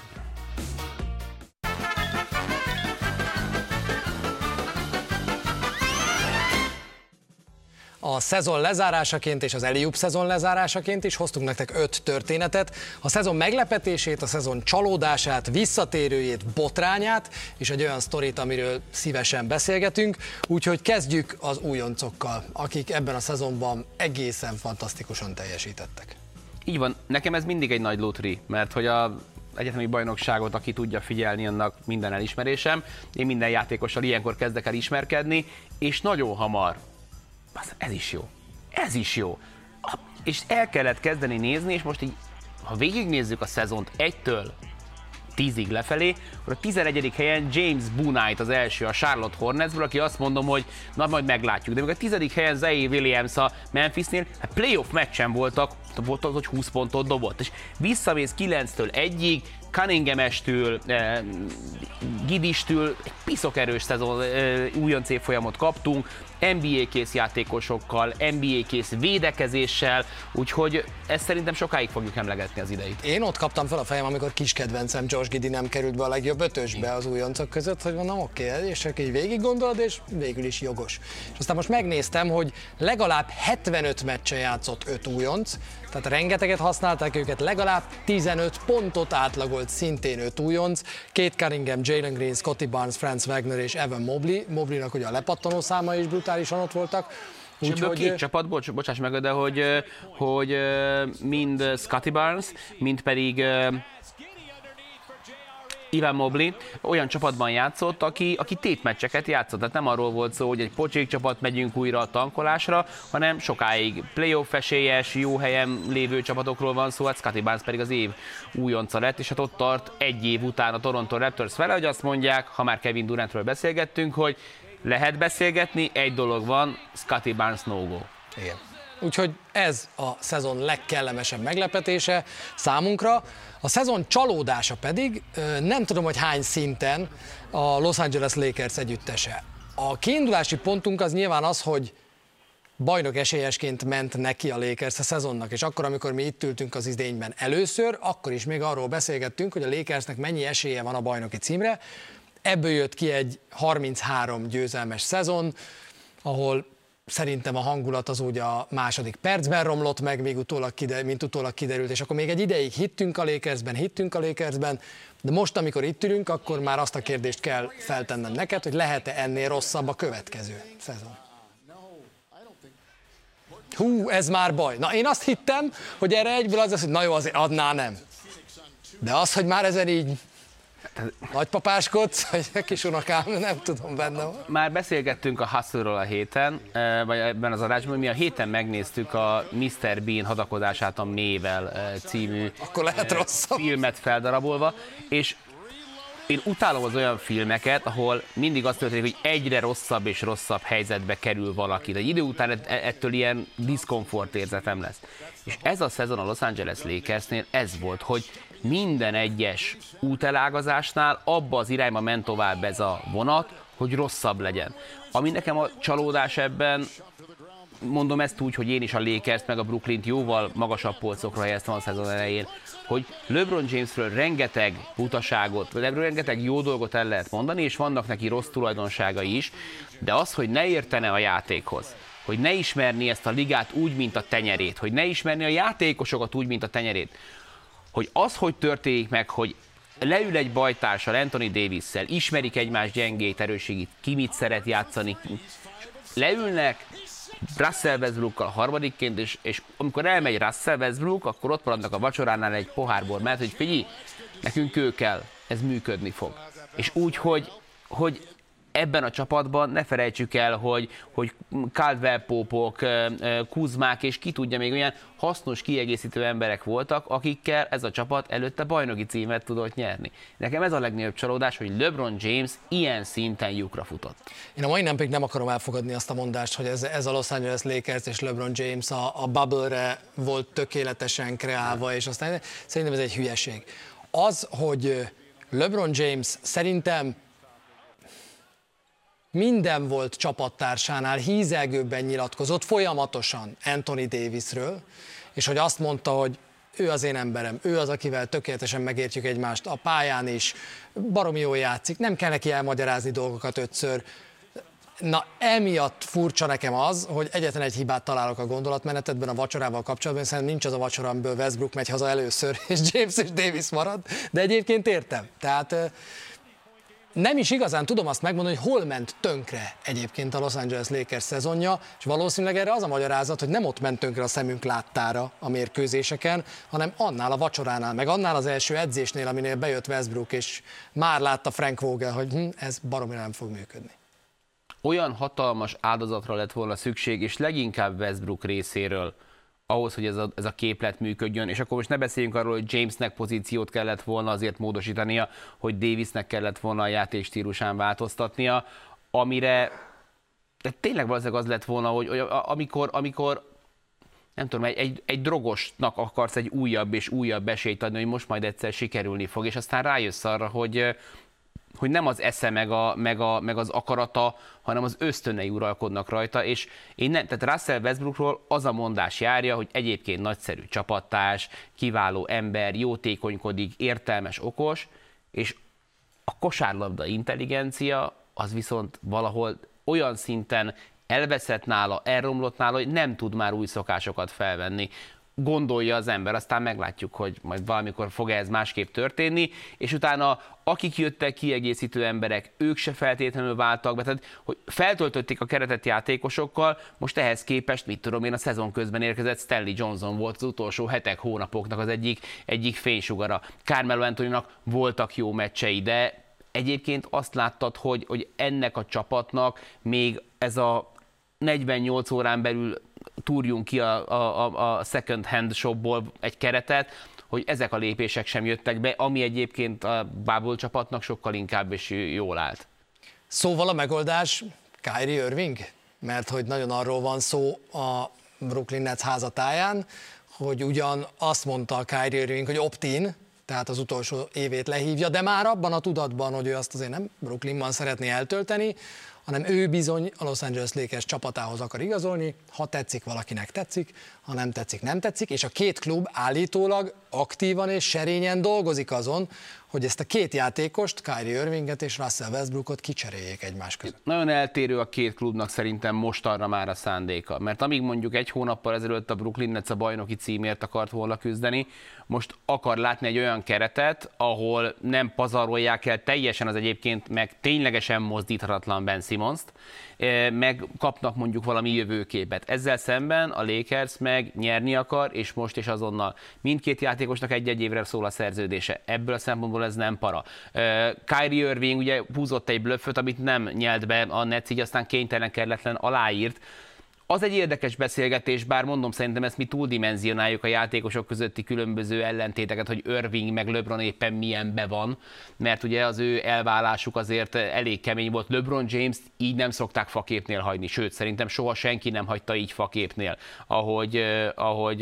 A szezon lezárásaként és az Alley-oop szezon lezárásaként is hoztunk nektek öt történetet. A szezon meglepetését, a szezon csalódását, visszatérőjét, botrányát és egy olyan sztorit, amiről szívesen beszélgetünk. Úgyhogy kezdjük az újoncokkal, akik ebben a szezonban egészen fantasztikusan teljesítettek. Így van, nekem ez mindig egy nagy lotri, mert hogy a egyetemi bajnokságot, aki tudja figyelni, annak minden elismerésem. Én minden játékossal ilyenkor kezdek el ismerkedni, és nagyon hamar ez is jó, ez is jó. És el kellett kezdeni nézni, és most így, ha végignézzük a szezont egytől tízig lefelé, akkor a tizenegyedik helyen James Boone az első a Charlotte Hornetsből, aki azt mondom, hogy na majd meglátjuk. De még a tizedik helyen Zaire Williams a Memphisnél, hát playoff meccsen voltak, volt az, hogy húsz pontot dobott. És visszamész kilenctől egyig, Cunningham-estől, eh, Gidistől egy piszok erős szezon, eh, újonc évfolyamot kaptunk, en bé á-kész játékosokkal, en bé á-kész védekezéssel, úgyhogy ezt szerintem sokáig fogjuk emlegetni az ideit. Én ott kaptam fel a fejem, amikor kis kedvencem Josh Giddey nem került be a legjobb ötösbe az újoncok között, hogy mondom, oké, okay, és csak így végig gondolod, és végül is jogos. És aztán most megnéztem, hogy legalább hetvenöt meccsen játszott öt újonc, tehát rengeteget használták őket, legalább tizenöt pontot átlagolt szintén öt újonc, Kate Cunningham, Jalen Green, Scottie Barnes, Franz Wagner és Evan Mobley, Mobleynak ugye a lepattanó száma is brutálisan ott voltak. És ebből hogy... két csapat, bocs, bocsáss meg, de hogy, hogy mind Scottie Barnes, mind pedig Evan Mobley olyan csapatban játszott, aki, aki tétmeccseket játszott. Tehát nem arról volt szó, hogy egy pocsék csapat, megyünk újra a tankolásra, hanem sokáig playoff esélyes, jó helyen lévő csapatokról van szó, hát Scottie Barnes pedig az év újonca lett, és hát ott tart egy év után a Toronto Raptors vele, hogy azt mondják, ha már Kevin Durantről beszélgettünk, hogy lehet beszélgetni, egy dolog van, Scottie Barnes no-go. Igen. Úgyhogy ez a szezon legkellemesebb meglepetése számunkra. A szezon csalódása pedig, nem tudom, hogy hány szinten a Los Angeles Lakers együttese. A kiindulási pontunk az nyilván az, hogy bajnok esélyesként ment neki a Lakers a szezonnak, és akkor, amikor mi itt ültünk az idényben először, akkor is még arról beszélgettünk, hogy a Lakersnek mennyi esélye van a bajnoki címre. Ebből jött ki egy harminchárom győzelmes szezon, ahol szerintem a hangulat az úgy a második percben romlott meg, még utólag kiderült, mint utólag kiderült, és akkor még egy ideig hittünk a Lakersben, hittünk a Lakersben, de most, amikor itt ülünk, akkor már azt a kérdést kell feltennem neked, hogy lehet-e ennél rosszabb a következő szezon? Hú, ez már baj. Na, én azt hittem, hogy erre egyből az lesz, hogy na jó, azért adná nem. De az, hogy már ezen így nagypapáskodsz, vagy kis unokám, nem tudom benne. Már beszélgettünk a Hustle-ról a héten, vagy ebben az adásban, mi a héten megnéztük a miszter Bean hadakozását a mélyvel című Akkor lehet rosszabb. filmet feldarabolva, és én utálom az olyan filmeket, ahol mindig az történik, hogy egyre rosszabb és rosszabb helyzetbe kerül valaki. De idő után ettől ilyen diszkomfort érzetem lesz. És ez a szezon a Los Angeles Lakersnél ez volt, hogy minden egyes útelágazásnál abba az irányba ment tovább ez a vonat, hogy rosszabb legyen. Ami nekem a csalódás ebben, mondom ezt úgy, hogy én is a Lakers-t meg a Brooklynt jóval magasabb polcokra helyeztem a szezon elején, hogy LeBron Jamesről rengeteg utaságot, vagy rengeteg jó dolgot el lehet mondani, és vannak neki rossz tulajdonságai is, de az, hogy ne értene a játékhoz, hogy ne ismerni ezt a ligát úgy, mint a tenyerét, hogy ne ismerni a játékosokat úgy, mint a tenyerét, hogy az, hogy történik meg, hogy leül egy bajtársa Anthony Davis-szel, ismerik egymás gyengét, erőségét, ki mit szeret játszani, leülnek Russell Westbrookkal harmadikként, és, és amikor elmegy Russell Westbrook, akkor ott maradnak a vacsoránál egy pohárbor, mert hogy figyelj, nekünk ő kell, ez működni fog. És úgy, hogy, hogy ebben a csapatban ne felejtsük el, hogy, hogy Caldwell-Popok, Kuzmák és ki tudja még olyan hasznos kiegészítő emberek voltak, akikkel ez a csapat előtte bajnoki címet tudott nyerni. Nekem ez a legnagyobb csalódás, hogy LeBron James ilyen szinten lyukra futott. Én a mai napig nem akarom elfogadni azt a mondást, hogy ez, ez a Los Angeles Lakers és LeBron James a, a bubble-re volt tökéletesen kreálva, és aztán szerintem ez egy hülyeség. Az, hogy LeBron James szerintem minden volt csapattársánál hízelgőbben nyilatkozott folyamatosan Anthony Davisről, és hogy azt mondta, hogy ő az én emberem, ő az, akivel tökéletesen megértjük egymást a pályán is, baromi jól játszik, nem kell neki elmagyarázni dolgokat ötször. Na, emiatt furcsa nekem az, hogy egyetlen egy hibát találok a gondolatmenetedben a vacsorával kapcsolatban, hiszen nincs az a vacsora, amiből Westbrook megy haza először, és James és Davis marad, de egyébként értem. Tehát nem is igazán tudom azt megmondani, hogy hol ment tönkre egyébként a Los Angeles Lakers szezonja, és valószínűleg erre az a magyarázat, hogy nem ott ment tönkre a szemünk láttára a mérkőzéseken, hanem annál a vacsoránál, meg annál az első edzésnél, aminél bejött Westbrook, és már látta Frank Vogel, hogy hm, ez baromira nem fog működni. Olyan hatalmas áldozatra lett volna szükség, és leginkább Westbrook részéről, ahhoz, hogy ez a, ez a képlet működjön, és akkor most ne beszéljünk arról, hogy Jamesnek pozíciót kellett volna azért módosítania, hogy Davisnek kellett volna a játékstílusán változtatnia, amire de tényleg valószínűleg az lett volna, hogy, hogy amikor, amikor nem tudom, egy, egy, egy drogosnak akarsz egy újabb és újabb esélyt adni, hogy most majd egyszer sikerülni fog, és aztán rájössz arra, hogy hogy nem az esze meg, a, meg, a, meg az akarata, hanem az ösztönei uralkodnak rajta, és én nem, tehát Russell Westbrookról az a mondás járja, hogy egyébként nagyszerű csapattárs, kiváló ember, jótékonykodik, értelmes, okos, és a kosárlabda intelligencia az viszont valahol olyan szinten elveszett nála, elromlott nála, hogy nem tud már új szokásokat felvenni. Gondolja az ember, aztán meglátjuk, hogy majd valamikor fog-e ez másképp történni, és utána akik jöttek kiegészítő emberek, ők se feltétlenül váltak be, tehát hogy feltöltötték a keretet játékosokkal, most ehhez képest, mit tudom én, a szezon közben érkezett Stanley Johnson volt az utolsó hetek, hónapoknak az egyik, egyik fénysugara. Carmelo Anthonynak voltak jó meccsei, de egyébként azt láttad, hogy, hogy ennek a csapatnak még ez a negyvennyolc órán belül túrjunk ki a, a, a second hand shopból egy keretet, hogy ezek a lépések sem jöttek be, ami egyébként a bubble csapatnak sokkal inkább is jól állt. Szóval a megoldás Kyrie Irving, mert hogy nagyon arról van szó a Brooklyn Nets házatáján, hogy ugyan azt mondta a Kyrie Irving, hogy opt-in, tehát az utolsó évét lehívja, de már abban a tudatban, hogy ő azt azért nem Brooklynban szeretné eltölteni, hanem ő bizony a Los Angeles Lakers csapatához akar igazolni, ha tetszik valakinek tetszik, ha nem tetszik nem tetszik, és a két klub állítólag aktívan és serényen dolgozik azon, hogy ezt a két játékost, Kyrie Irvinget és Russell Westbrookot kicseréljék egymás között. Nagyon eltérő a két klubnak szerintem mostanra már a szándéka, mert amíg mondjuk egy hónappal ezelőtt a Brooklyn Nets a bajnoki címért akart volna küzdeni, most akar látni egy olyan keretet, ahol nem pazarolják el teljesen az egyébként meg ténylegesen mozdíthatatlan Ben Simmons-t, meg kapnak mondjuk valami jövőképet. Ezzel szemben a Lakers meg nyerni akar, és most és azonnal. Mindkét játékosnak egy-egy évre szól a szerződése. Ebből a szempontból ez nem para. Kyrie Irving ugye húzott egy blöfföt, amit nem nyelt be a Nets, így aztán kénytelen kelletlen aláírt. Az egy érdekes beszélgetés, bár mondom, szerintem ezt mi túldimenzionáljuk a játékosok közötti különböző ellentéteket, hogy Irving meg LeBron éppen milyen be van, mert ugye az ő elválásuk azért elég kemény volt. LeBron James így nem szokták faképnél hagyni, sőt, szerintem soha senki nem hagyta így faképnél, ahogy, ahogy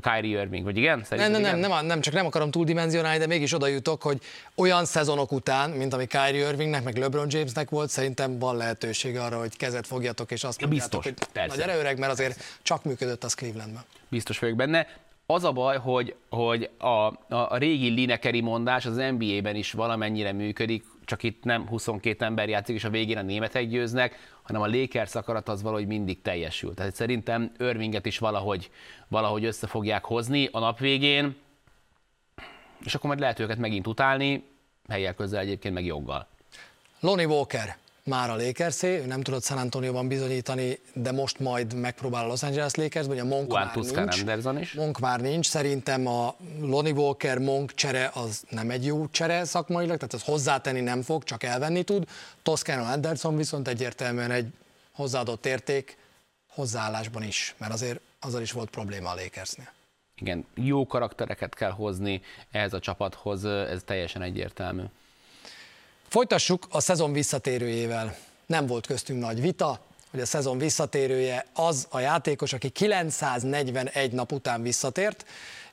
Kyrie Irving, vagy igen? Szerintem nem, nem, igen? Nem, nem, csak nem akarom túldimenzionálni, de mégis oda jutok, hogy olyan szezonok után, mint ami Kyrie Irvingnek, meg LeBron Jamesnek volt, szerintem van lehetőség arra, hogy kezet fogjatok, és azt mondjátok, biztos, hogy persze. Gyere öreg, mert azért csak működött az Clevelandben. Biztos vagyok benne. Az a baj, hogy, hogy a, a, a régi Linekeri mondás az en bé á-ben is valamennyire működik, csak itt nem huszonkét ember játszik, és a végén a németek győznek, hanem a Lakers akarat az valahogy mindig teljesül. Tehát szerintem Irvinget is valahogy, valahogy össze fogják hozni a nap végén, és akkor majd lehet őket megint utálni, helyek közel egyébként meg joggal. Lonnie Walker már a Lakerszé, ő nem tudott San Antonioban bizonyítani, de most majd megpróbál a Los Angeles Lakers, ugye a Monk Juan már Tuszkán nincs. Anderson is. Monk már nincs, szerintem a Lonnie Walker Monk csere az nem egy jó csere szakmailag, tehát az hozzátenni nem fog, csak elvenni tud. Toscano Anderson viszont egyértelműen egy hozzáadott érték hozzáállásban is, mert azért azzal is volt probléma a Lakersnél. Igen, jó karaktereket kell hozni ehhez a csapathoz, ez teljesen egyértelmű. Folytassuk a szezon visszatérőjével. Nem volt köztünk nagy vita, hogy a szezon visszatérője az a játékos, aki kilencszáznegyvenegy nap után visszatért,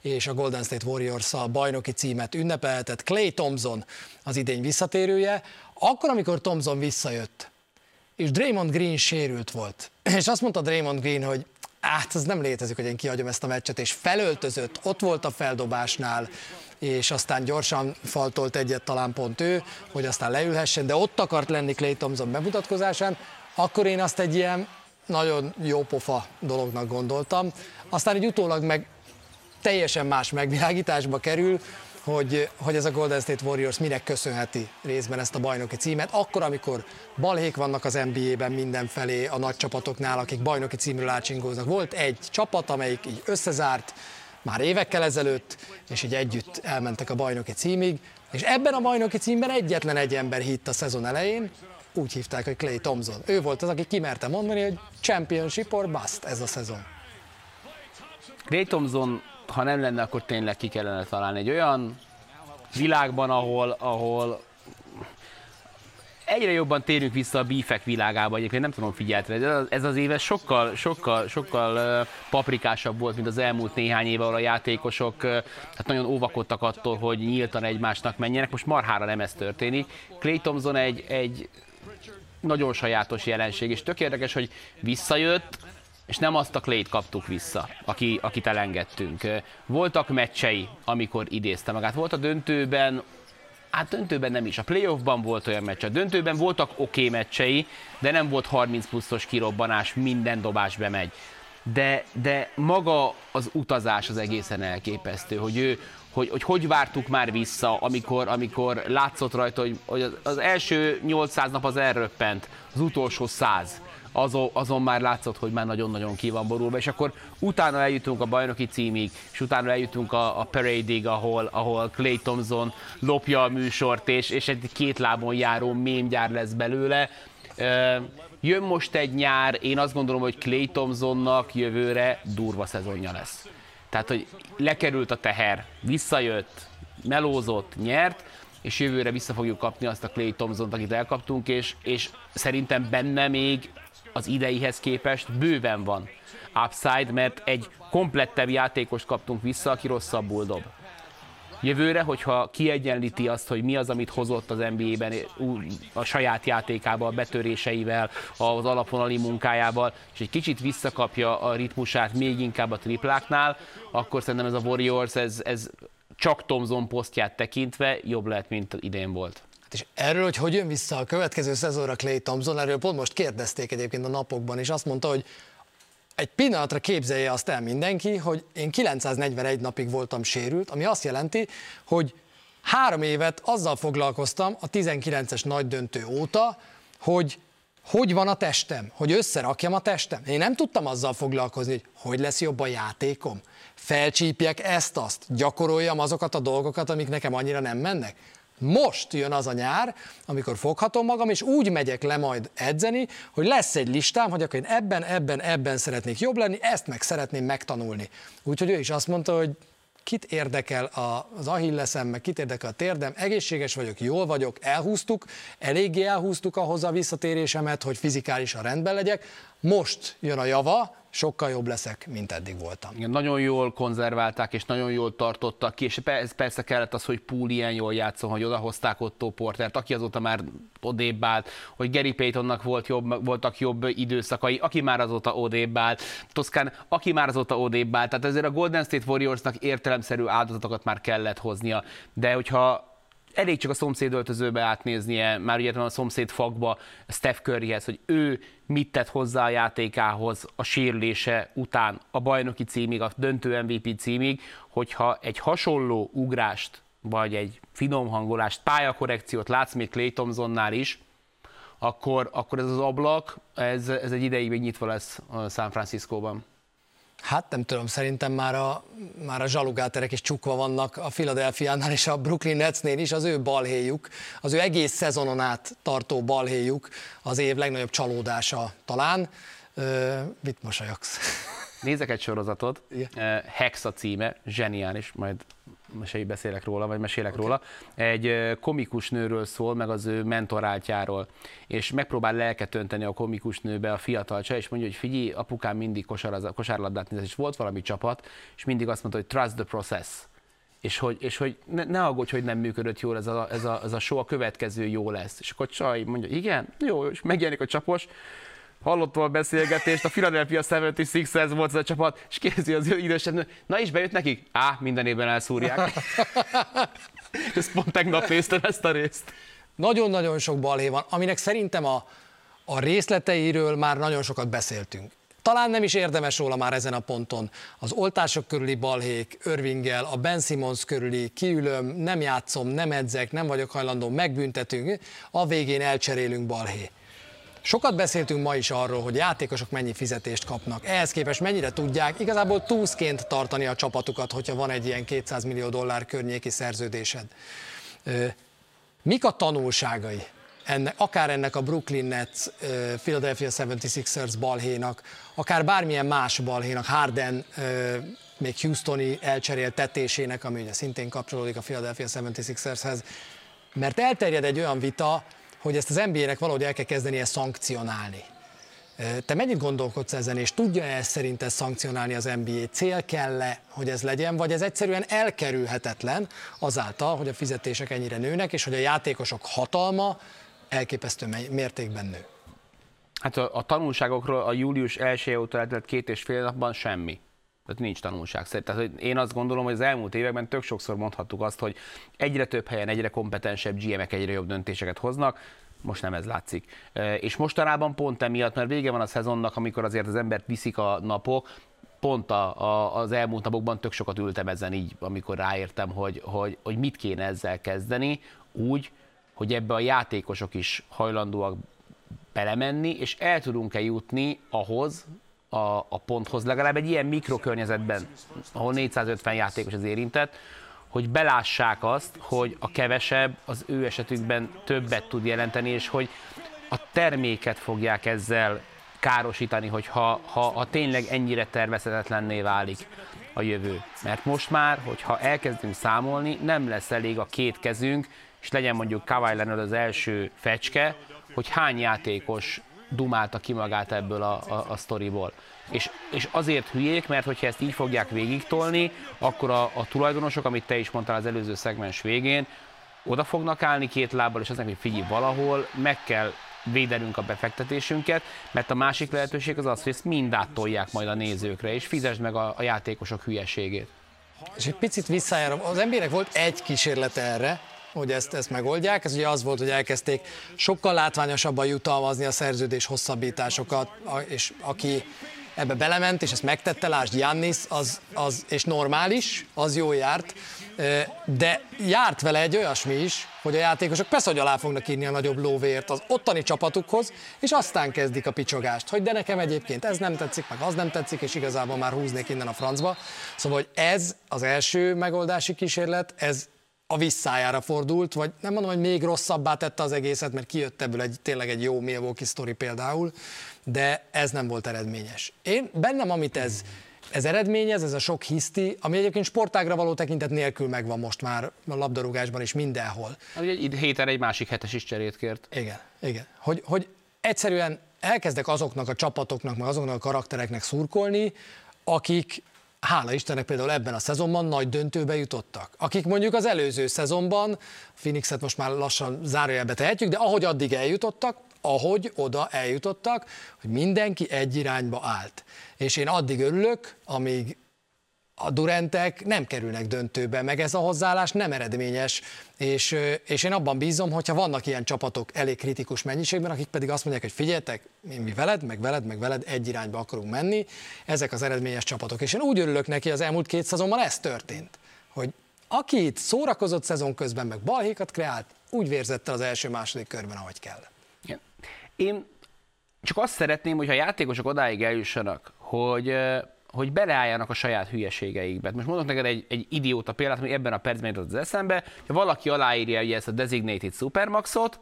és a Golden State Warriors a bajnoki címet ünnepelhetett. Klay Thompson az idény visszatérője. Akkor, amikor Thompson visszajött, és Draymond Green sérült volt, és azt mondta Draymond Green, hogy hát ez nem létezik, hogy én kihagyom ezt a meccset, és felöltözött, ott volt a feldobásnál, és aztán gyorsan faltolt egyet talán pont ő, hogy aztán leülhessen, de ott akart lenni Klay Thompson bemutatkozásán, akkor én azt egy ilyen nagyon jó pofa dolognak gondoltam. Aztán egy utólag meg teljesen más megvilágításba kerül, hogy, hogy ez a Golden State Warriors minek köszönheti részben ezt a bajnoki címet, akkor, amikor balhék vannak az en bé á-ben mindenfelé a nagy csapatoknál, akik bajnoki címről átsingóznak. Volt egy csapat, amelyik így összezárt, már évekkel ezelőtt, és így együtt elmentek a bajnoki címig, és ebben a bajnoki címben egyetlen egy ember hitt a szezon elején, úgy hívták, hogy Klay Thompson. Ő volt az, aki kimerte mondani, hogy championship or bust ez a szezon. Klay Thompson, ha nem lenne, akkor tényleg ki kellene találni egy olyan világban, ahol, ahol egyre jobban térünk vissza a bífek világába, egyébként nem tudom figyelni, de ez az éve sokkal, sokkal, sokkal paprikásabb volt, mint az elmúlt néhány éve, ahol a játékosok hát nagyon óvakodtak attól, hogy nyíltan egymásnak menjenek, most marhára nem ez történik. Klay Thompson egy, egy nagyon sajátos jelenség, és tök érdekes, hogy visszajött, és nem azt a Klay-t kaptuk vissza, aki, akit elengedtünk. Voltak meccsei, amikor idézte magát, volt a döntőben, hát döntőben nem is, a playoffban volt olyan meccs, a döntőben voltak oké meccsei, de nem volt harminc pluszos kirobbanás, minden dobás bemegy. De, de maga az utazás az egészen elképesztő, hogy ő, hogy, hogy, hogy vártuk már vissza, amikor, amikor látszott rajta, hogy, hogy az első nyolcszáz nap az elröppent, az utolsó száz. Azon, azon már látszott, hogy már nagyon-nagyon ki van borulva, és akkor utána eljutunk a bajnoki címig, és utána eljutunk a, a parade-ig, ahol, ahol Klay Thompson lopja a műsort, és, és egy két lábon járó mémgyár lesz belőle. Jön most egy nyár, én azt gondolom, hogy Klay Thompsonnak jövőre durva szezonja lesz. Tehát, hogy lekerült a teher, visszajött, melózott, nyert, és jövőre vissza fogjuk kapni azt a Klay Thompsont, akit elkaptunk, és, és szerintem benne még az ideihez képest bőven van upside, mert egy komplettebb játékost kaptunk vissza, aki rosszabbul dob. jövőre, hogyha kiegyenlíti azt, hogy mi az, amit hozott az en bé á-ben a saját játékával, a betöréseivel, az alapvonali munkájával, és egy kicsit visszakapja a ritmusát még inkább a tripláknál, akkor szerintem ez a Warriors, ez, ez csak Thompson posztját tekintve jobb lehet, mint idén volt. És erről, hogy hogy jön vissza a következő szezonra Klay Thompson, erről pont most kérdezték egyébként a napokban, és azt mondta, hogy egy pillanatra képzelje azt el mindenki, hogy én kilencszáznegyvenegy napig voltam sérült, ami azt jelenti, hogy három évet azzal foglalkoztam a tizenkilences nagy döntő óta, hogy hogy van a testem, hogy összerakjam a testem. Én nem tudtam azzal foglalkozni, hogy hogy lesz jobb a játékom, felcsípjek ezt-azt, gyakoroljam azokat a dolgokat, amik nekem annyira nem mennek. Most jön az a nyár, amikor foghatom magam, és úgy megyek le majd edzeni, hogy lesz egy listám, hogy akkor én ebben, ebben, ebben szeretnék jobb lenni, ezt meg szeretném megtanulni. Úgyhogy ő is azt mondta, hogy kit érdekel az ahilleszem, meg kit érdekel a térdem, egészséges vagyok, jól vagyok, elhúztuk, eléggé elhúztuk ahhoz a visszatérésemet, hogy fizikálisan rendben legyek, most jön a java, sokkal jobb leszek, mint eddig voltam. Igen, nagyon jól konzerválták, és nagyon jól tartottak ki, és persze kellett az, hogy Poole ilyen jól játszon, hogy odahozták Otto Portert, aki azóta már odébb állt, hogy Gary Paytonnak volt jobb, voltak jobb időszakai, aki már azóta odébb állt, Toszkán, aki már azóta odébb állt, tehát ezért a Golden State Warriorsnak értelemszerű áldozatokat már kellett hoznia, de hogyha elég csak a szomszéd öltözőbe átnéznie, már ugye a szomszéd fakba Steph Curryhez, hogy ő mit tett hozzá a játékához a sérülése után, a bajnoki címig, a döntő em vé pé címig, hogyha egy hasonló ugrást, vagy egy finom hangolást, pályakorrekciót látsz még Klay Thompsonnál is, akkor, akkor ez az ablak, ez, ez egy ideig még nyitva lesz San Franciscóban. Hát nem tudom, szerintem már a, már a zsalugáterek is csukva vannak a Philadelphiánál és a Brooklyn Netsnél is, az ő balhéjuk, az ő egész szezonon át tartó balhéjuk, az év legnagyobb csalódása talán. Ö, mit mosolyogsz? Nézek egy sorozatot, yeah. Hex a címe, zseniális, majd beszélek róla, vagy mesélek okay. róla. Egy komikus nőről szól, meg az ő mentoráltjáról, és megpróbál lelket önteni a komikus nőbe a fiatal csaj, és mondja, hogy figyelj, apukám mindig kosárlabdát nézett, és volt valami csapat, és mindig azt mondta, hogy trust the process. És hogy, és hogy ne, ne aggódj, hogy nem működött jól ez a, ez, a, ez a show, a következő jó lesz. És akkor csaj mondja, igen, jó, és megjelenik a csapos, hallottam a beszélgetést, a Philadelphia hetvenhatos volt ez a csapat, és kérdezi az idősebb, na és bejött nekik? Á, minden évben elszúrják. Ezt pont tegnap néztem ezt a részt. Nagyon-nagyon sok balhé van, aminek szerintem a, a részleteiről már nagyon sokat beszéltünk. Talán nem is érdemes róla már ezen a ponton. Az oltások körüli balhék, Irvinggel, a Ben Simmons körüli kiülöm, nem játszom, nem edzek, nem vagyok hajlandó, megbüntetünk, a végén elcserélünk balhé. Sokat beszéltünk ma is arról, hogy játékosok mennyi fizetést kapnak, ehhez képest mennyire tudják igazából túszként tartani a csapatukat, hogyha van egy ilyen kétszáz millió dollár környéki szerződésed. Mik a tanulságai, enne, akár ennek a Brooklyn Nets, Philadelphia hetvenhatos balhénak, akár bármilyen más balhénak, Harden, még Houstoni elcseréltetésének, ami ugye szintén kapcsolódik a Philadelphia hetvenhatos-hez, mert elterjed egy olyan vita, hogy ezt az en bé á-nek valahogy el kell kezdenie szankcionálni. Te mennyit gondolkodsz ezen, és tudja-e ezt szerinted szankcionálni az en bé á? Cél kell-e, hogy ez legyen, vagy ez egyszerűen elkerülhetetlen azáltal, hogy a fizetések ennyire nőnek, és hogy a játékosok hatalma elképesztő mértékben nő? Hát a, a tanulságokról a július elseje óta eltelt két és fél napban semmi. Tehát nincs tanulság. Tehát, hogy én azt gondolom, hogy az elmúlt években tök sokszor mondhattuk azt, hogy egyre több helyen egyre kompetensebb gé em-ek egyre jobb döntéseket hoznak, most nem ez látszik. És mostanában pont emiatt, mert vége van a szezonnak, amikor azért az embert viszik a napok, pont a, a, az elmúlt napokban tök sokat ültem ezen így, amikor ráértem, hogy, hogy, hogy mit kéne ezzel kezdeni, úgy, hogy ebbe a játékosok is hajlandóak belemenni, és el tudunk-e jutni ahhoz, A, a ponthoz, legalább egy ilyen mikrokörnyezetben, ahol négyszázötven játékos az érintett, hogy belássák azt, hogy a kevesebb az ő esetükben többet tud jelenteni, és hogy a terméket fogják ezzel károsítani, hogy ha, ha, ha tényleg ennyire tervezhetetlenné válik a jövő. Mert most már, hogyha elkezdünk számolni, nem lesz elég a két kezünk, és legyen mondjuk Kawhi Leonard az első fecske, hogy hány játékos dumálta ki magát ebből a, a, a sztoriból. És, és azért hülyék, mert hogyha ezt így fogják végigtolni, akkor a, a tulajdonosok, amit te is mondtál az előző szegmens végén, oda fognak állni két lábbal, és az neki figyelj valahol, meg kell védenünk a befektetésünket, mert a másik lehetőség az az, hogy ezt mind áttolják majd a nézőkre, és fizesd meg a, a játékosok hülyeségét. És egy picit visszajárom, az en bé á-nek volt egy kísérlete erre, hogy ezt, ezt megoldják, ez ugye az volt, hogy elkezdték sokkal látványosabban jutalmazni a szerződés hosszabbításokat, és aki ebbe belement, és ezt megtette, lásd Giannis, az, az, és normális, az jól járt, de járt vele egy olyasmi is, hogy a játékosok persze, hogy alá fognak írni a nagyobb lóvért az ottani csapatukhoz, és aztán kezdik a picsogást, hogy de nekem egyébként ez nem tetszik, meg az nem tetszik, és igazából már húznék innen a francba. Szóval, hogy ez az első megoldási kísérlet, ez a visszájára fordult, vagy nem mondom, hogy még rosszabbá tette az egészet, mert kijött ebből egy, tényleg egy jó Milwaukee sztori például, de ez nem volt eredményes. Én bennem, amit ez, ez eredményez, ez a sok hiszti, ami egyébként sportágra való tekintet nélkül megvan most már a labdarúgásban is mindenhol. Egy héten egy másik hetes is cserét kért. Igen, igen. Hogy, hogy egyszerűen elkezdek azoknak a csapatoknak, meg azoknak a karaktereknek szurkolni, akik hála Istennek például ebben a szezonban nagy döntőbe jutottak. Akik mondjuk az előző szezonban, Phoenixet most már lassan zárójelbe tehetjük, de ahogy addig eljutottak, ahogy oda eljutottak, hogy mindenki egy irányba állt. És én addig örülök, amíg a Durantek nem kerülnek döntőbe, meg ez a hozzáállás nem eredményes, és, és én abban bízom, hogyha vannak ilyen csapatok elég kritikus mennyiségben, akik pedig azt mondják, hogy figyeljetek, mi veled, meg veled, meg veled egy irányba akarunk menni, ezek az eredményes csapatok. És én úgy örülök neki, az elmúlt két szezonban ez történt, hogy aki itt szórakozott szezon közben, meg balhékat kreált, úgy vérzett el az első-második körben, ahogy kell. Én csak azt szeretném, hogy ha játékosok odáig eljussanak, hogy... hogy beleálljanak a saját hülyeségeikbe. Most mondok neked egy, egy idióta példát, hogy ebben a percben jutott az eszembe, ha valaki aláírja ugye ezt a designated supermaxot,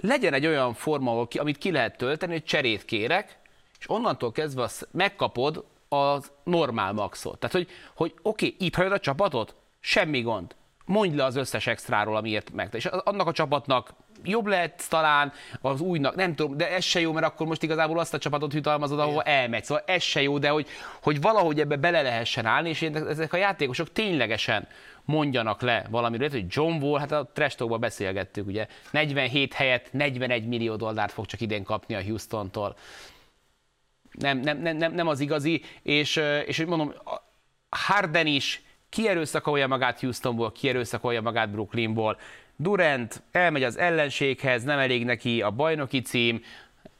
legyen egy olyan forma, amit ki lehet tölteni, hogy cserét kérek, és onnantól kezdve azt megkapod a normál maxot. Tehát, hogy, hogy oké, okay, itt hagyod a csapatot? Semmi gond. Mondj le az összes extráról, amiért megte. És annak a csapatnak jobb lett talán, az újnak, nem tudom, de ez se jó, mert akkor most igazából azt a csapatot jutalmazod, ahova elmegy. Szóval ez se jó, de hogy, hogy valahogy ebbe bele lehessen állni, és ezek a játékosok ténylegesen mondjanak le valamiről, hogy John Wall, hát a trash talkban beszélgettük, ugye, negyvenhét helyett negyvenegy millió dollárt fog csak idén kapni a Houstontól. Nem, nem, nem, nem az igazi, és, és hogy mondom, Harden is kierőszakolja magát Houstonból, kierőszakolja magát Brooklynból, Durant elmegy az ellenséghez, nem elég neki a bajnoki cím,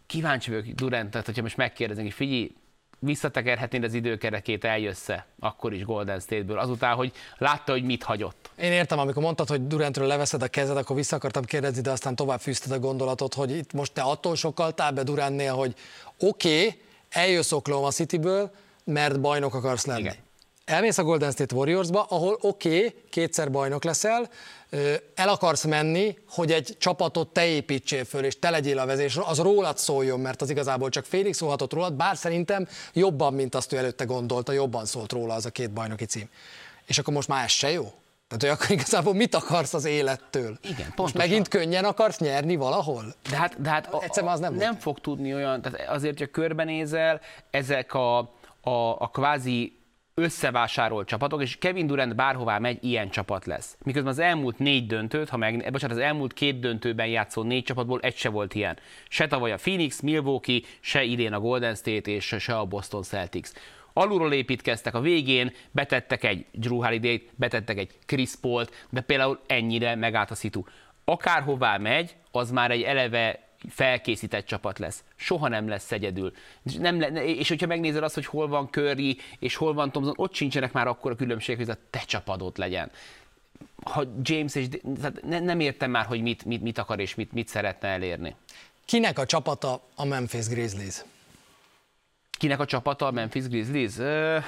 kíváncsi vagyok Durant, tehát hogyha most megkérdezünk, hogy figyelj, visszatekerhetnéd az időkerekét, eljössze, akkor is Golden State-ből, azután, hogy látta, hogy mit hagyott. Én értem, amikor mondtad, hogy Durantről leveszed a kezed, akkor vissza akartam kérdezni, de aztán tovább fűzted a gondolatot, hogy itt most te attól sokkal be Durantnél, hogy oké, okay, eljössz Oklahoma Cityből, mert bajnok akarsz lenni. Igen. Elmész a Golden State Warriorsba, ahol oké, okay, kétszer bajnok leszel, el akarsz menni, hogy egy csapatot te építsél föl, és te legyél a vezés, az rólad szóljon, mert az igazából csak félig szólhatott rólad, bár szerintem jobban, mint azt ő előtte gondolta, jobban szólt róla az a két bajnoki cím. És akkor most már ez se jó? Tehát, akkor igazából mit akarsz az élettől? Igen, most megint könnyen akarsz nyerni valahol? De hát, de hát egyszerűen az nem volt. Nem fog tudni olyan, tehát azért, ha körbenézel, ezek a, a, a kvázi összevásárolt csapatok, és Kevin Durant bárhová megy, ilyen csapat lesz. Miközben az elmúlt négy döntőt, ha meg, bocsánat, az elmúlt két döntőben játszó négy csapatból egy se volt ilyen. Se tavaly a Phoenix, Milwaukee, se idén a Golden State, és se a Boston Celtics. Alulról építkeztek, a végén betettek egy Drew Holiday-t, betettek egy Chris Paul-t, de például ennyire megállt a szitu. Akárhová megy, az már egy eleve felkészített csapat lesz. Soha nem lesz egyedül. Nem le, és hogyha megnézed azt, hogy hol van Curry, és hol van Thompson, ott sincsenek már akkora különbség, hogy ez a te csapatod legyen. Ha James és... Ne, nem értem már, hogy mit, mit, mit akar és mit, mit szeretne elérni. Kinek a csapata a Memphis Grizzlies? Kinek a csapata a Memphis Grizzlies? Uh,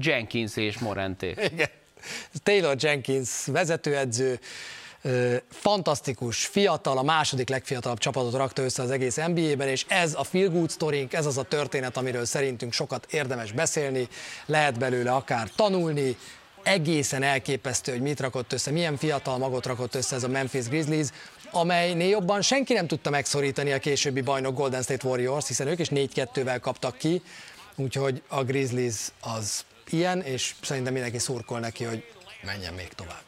Jenkins és Moranték. Igen. Taylor Jenkins vezetőedző, fantasztikus, fiatal, a második legfiatalabb csapatot rakta össze az egész en bé á-ben, és ez a feel good sztorink, ez az a történet, amiről szerintünk sokat érdemes beszélni, lehet belőle akár tanulni, egészen elképesztő, hogy mit rakott össze, milyen fiatal magot rakott össze ez a Memphis Grizzlies, amelynél jobban senki nem tudta megszorítani a későbbi bajnok Golden State Warriors, hiszen ők is négy kettővel kaptak ki, úgyhogy a Grizzlies az ilyen, és szerintem mindenki szurkol neki, hogy menjen még tovább.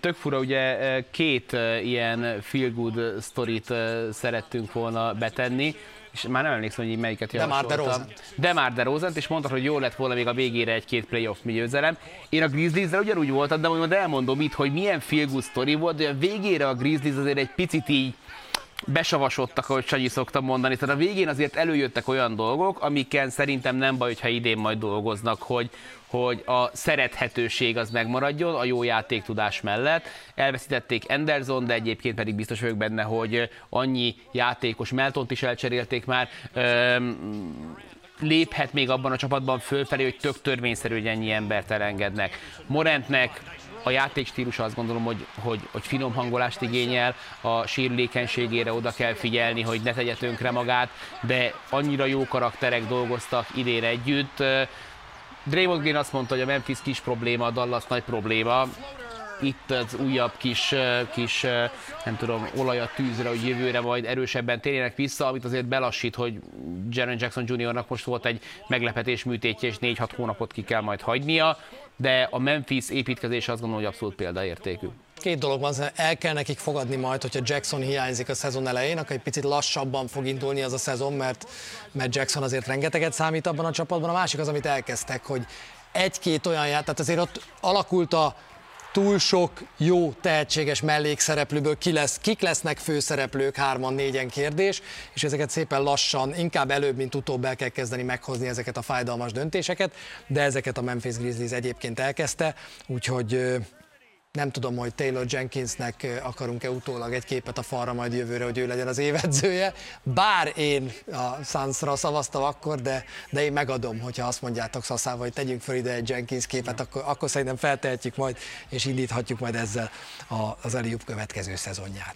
Tök fura, ugye két ilyen feel good sztorit szerettünk volna betenni, és már nem emlékszem, hogy így melyiket javasoltam. De már de Rozent, és mondtad, hogy jól lett volna még a végére egy-két playoff mi győzelem. Én a Grizzlieszel ugyanúgy voltam, de majd elmondom itt, hogy milyen feel good sztori volt, de a végére a Grizzlies azért egy picit így besavasodtak, ahogy Sanyi szoktam mondani. Tehát a végén azért előjöttek olyan dolgok, amiken szerintem nem baj, hogyha idén majd dolgoznak, hogy, hogy a szerethetőség az megmaradjon a jó játéktudás mellett. Elveszítették Anderson, de egyébként pedig biztos vagyok benne, hogy annyi játékos, Meltont is elcserélték már, öm, léphet még abban a csapatban fölfelé, hogy tök törvényszerű, hogy ennyi embert elengednek. Morantnek a játékstílusa azt gondolom, hogy, hogy, hogy finom hangolást igényel, a sérülékenységére oda kell figyelni, hogy ne tegye tönkre magát, de annyira jó karakterek dolgoztak idén együtt. Draymond Green azt mondta, hogy a Memphis kis probléma, a Dallas nagy probléma. Itt az újabb kis, kis nem tudom, olaj a tűzre, hogy jövőre majd erősebben térjenek vissza, amit azért belassít, hogy Jaren Jackson juniornak most volt egy meglepetés műtétje, és négy-hat hónapot ki kell majd hagynia, de a Memphis építkezése azt gondolom, hogy abszolút példaértékű. Két dolog van, el kell nekik fogadni majd, hogyha Jackson hiányzik a szezon elején, akkor egy picit lassabban fog indulni az a szezon, mert, mert Jackson azért rengeteget számít abban a csapatban. A másik az, amit elkezdtek, hogy egy-két olyan ját, tehát azért ott alakult a túl sok jó, tehetséges mellékszereplőből ki lesz, kik lesznek főszereplők, hárman, négyen kérdés, és ezeket szépen lassan, inkább előbb, mint utóbb el kell kezdeni meghozni ezeket a fájdalmas döntéseket, de ezeket a Memphis Grizzlies egyébként elkezdte, úgyhogy nem tudom, hogy Taylor Jenkinsnek akarunk-e utólag egy képet a falra majd jövőre, hogy ő legyen az évedzője, bár én a Sunsra szavaztam akkor, de, de én megadom, hogyha azt mondjátok szaszával, hogy tegyünk fel ide egy Jenkins képet, akkor, akkor szerintem feltehetjük majd, és indíthatjuk majd ezzel az Alley-oop következő szezonját.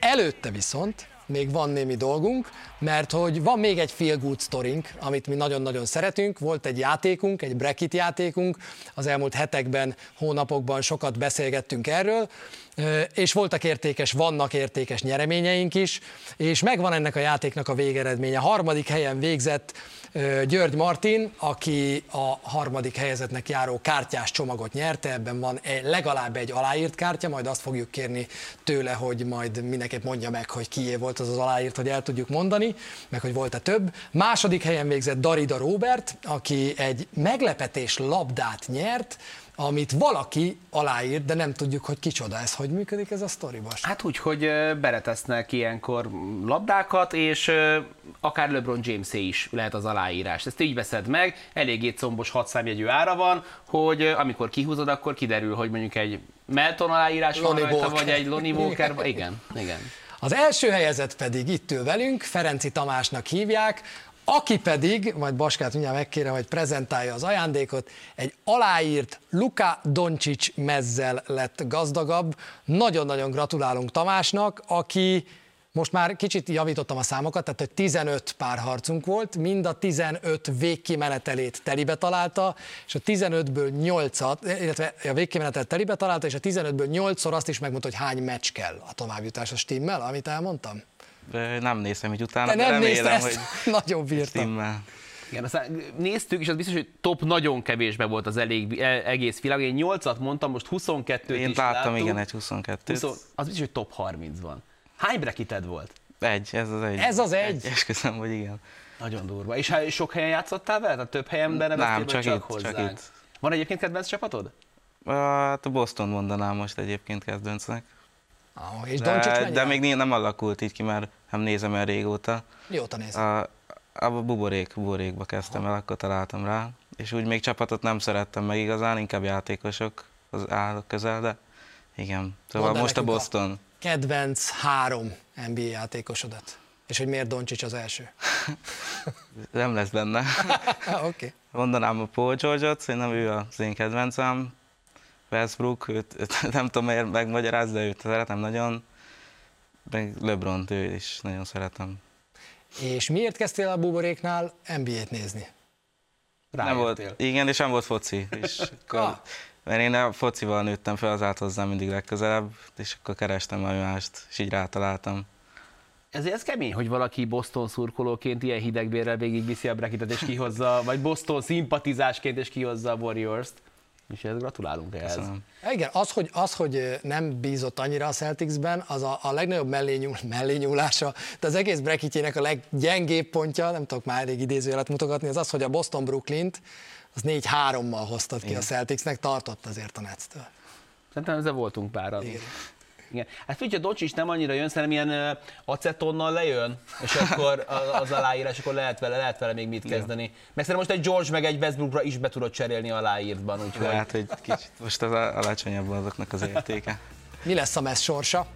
Előtte viszont még van némi dolgunk, mert hogy van még egy feel good sztorink, amit mi nagyon-nagyon szeretünk, volt egy játékunk, egy bracket játékunk, az elmúlt hetekben, hónapokban sokat beszélgettünk erről, és voltak értékes, vannak értékes nyereményeink is, és megvan ennek a játéknak a végeredménye. Harmadik helyen végzett György Martin, aki a harmadik helyezettnek járó kártyás csomagot nyerte, ebben van legalább egy aláírt kártya, majd azt fogjuk kérni tőle, hogy majd mindenképp mondja meg, hogy kié volt az az aláírt, hogy el tudjuk mondani, meg hogy volt-e több. Második helyen végzett Darida Róbert, aki egy meglepetés labdát nyert, amit valaki aláírt, de nem tudjuk, hogy kicsoda ez, hogy működik ez a sztoriban. Hát úgy, hogy beletesznek ilyenkor labdákat, és akár LeBron James-é is lehet az aláírás. Ezt így veszed meg, eléggé combos hatszámjegyű ára van, hogy amikor kihúzod, akkor kiderül, hogy mondjuk egy Melton aláírás van rajta, vagy egy Lonnie Walker, igen, igen. Az első helyezett pedig itt ül velünk, Ferenci Tamásnak hívják, aki pedig, majd Baskát mindjárt megkérem, hogy prezentálja az ajándékot, egy aláírt Luka Doncic mezzel lett gazdagabb. Nagyon-nagyon gratulálunk Tamásnak, aki most már kicsit javítottam a számokat, tehát hogy tizenöt párharcunk volt, mind a tizenöt végkimenetelét telibe találta, és a tizenötből nyolcat, illetve a végkimenetelét telibe találta, és a tizenötből nyolcszor azt is megmondta, hogy hány meccs kell a továbbjutás. A stimmel, amit elmondtam? Nem néztem így utána, de, de remélem, hogy nagyon bírtam. Igen, aztán néztük, és az biztos, hogy top nagyon kevésben volt az elég, egész világ. Én nyolcat mondtam, most huszonkettőt Én is láttam. láttam. igen, egy huszonkettőt. Az biztos, hogy top harminc van. Hány bracketed volt? Egy, ez az egy. Ez az egy? Esküszöm, hogy igen. Nagyon durva. És sok helyen játszottál vele? Tehát több helyen be nem Nem, csak, csak itt, hozzánk. Csak itt. Van egyébként kedvenc csapatod? Hát a Boston mondanám most egyébként kezdőncnek. Ah, és de, de még nem alakult így ki, már nem nézem el régóta. Mióta nézem? A, a buborék, buborékba kezdtem Aha. el, akkor találtam rá. És úgy még csapatot nem szerettem meg igazán, inkább játékosok az állok közel, de igen. Szóval Mondd most a Boston. A kedvenc három en bé á játékosodat. És hogy miért Doncic az első? Nem lesz benne. Okay. Mondanám a Paul George-ot, szerintem ő az én kedvencem. Westbrook, őt, őt nem tudom megmagyarázni, de őt szeretem nagyon, meg LeBront, ő is nagyon szeretem. És miért kezdtél a buboréknál en bé á-t nézni? Rájöttél. Nem volt, igen, és nem volt foci. És akkor Mert én a focival nőttem fel, az állt hozzám mindig legközelebb, és akkor kerestem valami mást, és így rátaláltam. Ezért ez kemény, hogy valaki Boston szurkolóként ilyen hidegbérrel végigviszi a bracketet és kihozza, vagy Boston szimpatizásként és kihozza a Warriors-t. És ez gratulálunk ehhez. Igen, az hogy, az, hogy nem bízott annyira a Celticsben, az a, a legnagyobb mellényúl, mellényúlása, de az egész bracketjének a leggyengébb pontja, nem tudok már elég idézőjelet mutogatni, az az, hogy a Boston Brooklyn-t az négy hárommal hoztad ki. Igen. A Celticsnek, tartott azért a Netstől. Szerintem ezzel voltunk páran. Igen. Igen. Hát figyelj, a Doncic nem annyira jön, szerintem ilyen acetonnal lejön, és akkor az aláírás, akkor lehet vele, lehet vele még mit kezdeni. Igen. Meg szerintem most egy George meg egy Westbrookra is be tudod cserélni aláírtban. Úgyhogy... Hát, hogy kicsit most az alacsonyabb azoknak az értéke. Mi lesz a mez sorsa?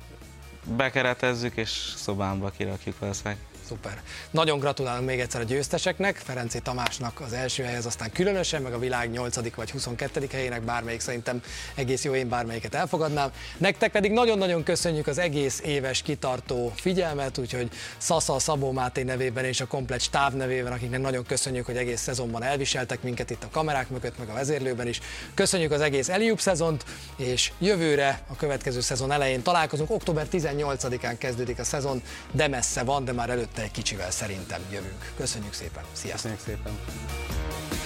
Bekeretezzük és szobámba kirakjuk valószínűleg. Szuper. Nagyon gratulálunk még egyszer a győzteseknek, Ferenczy Tamásnak az első helyhez, aztán különösen, meg a világ nyolcadik vagy huszonkettedik helyének, bármelyik szerintem egész jó, én bármelyiket elfogadnám. Nektek pedig nagyon-nagyon köszönjük az egész éves kitartó figyelmet, úgyhogy Szasza, Szabó Máté nevében és a komplett stáb nevében, akiknek nagyon köszönjük, hogy egész szezonban elviseltek minket itt a kamerák mögött, meg a vezérlőben is. Köszönjük az egész Alley-oop szezont, és jövőre a következő szezon elején találkozunk. október tizennyolcadikán kezdődik a szezon, de messze van, de már előtt egy kicsivel szerintem jövünk. Köszönjük szépen, sziasztok! Köszönjük szépen.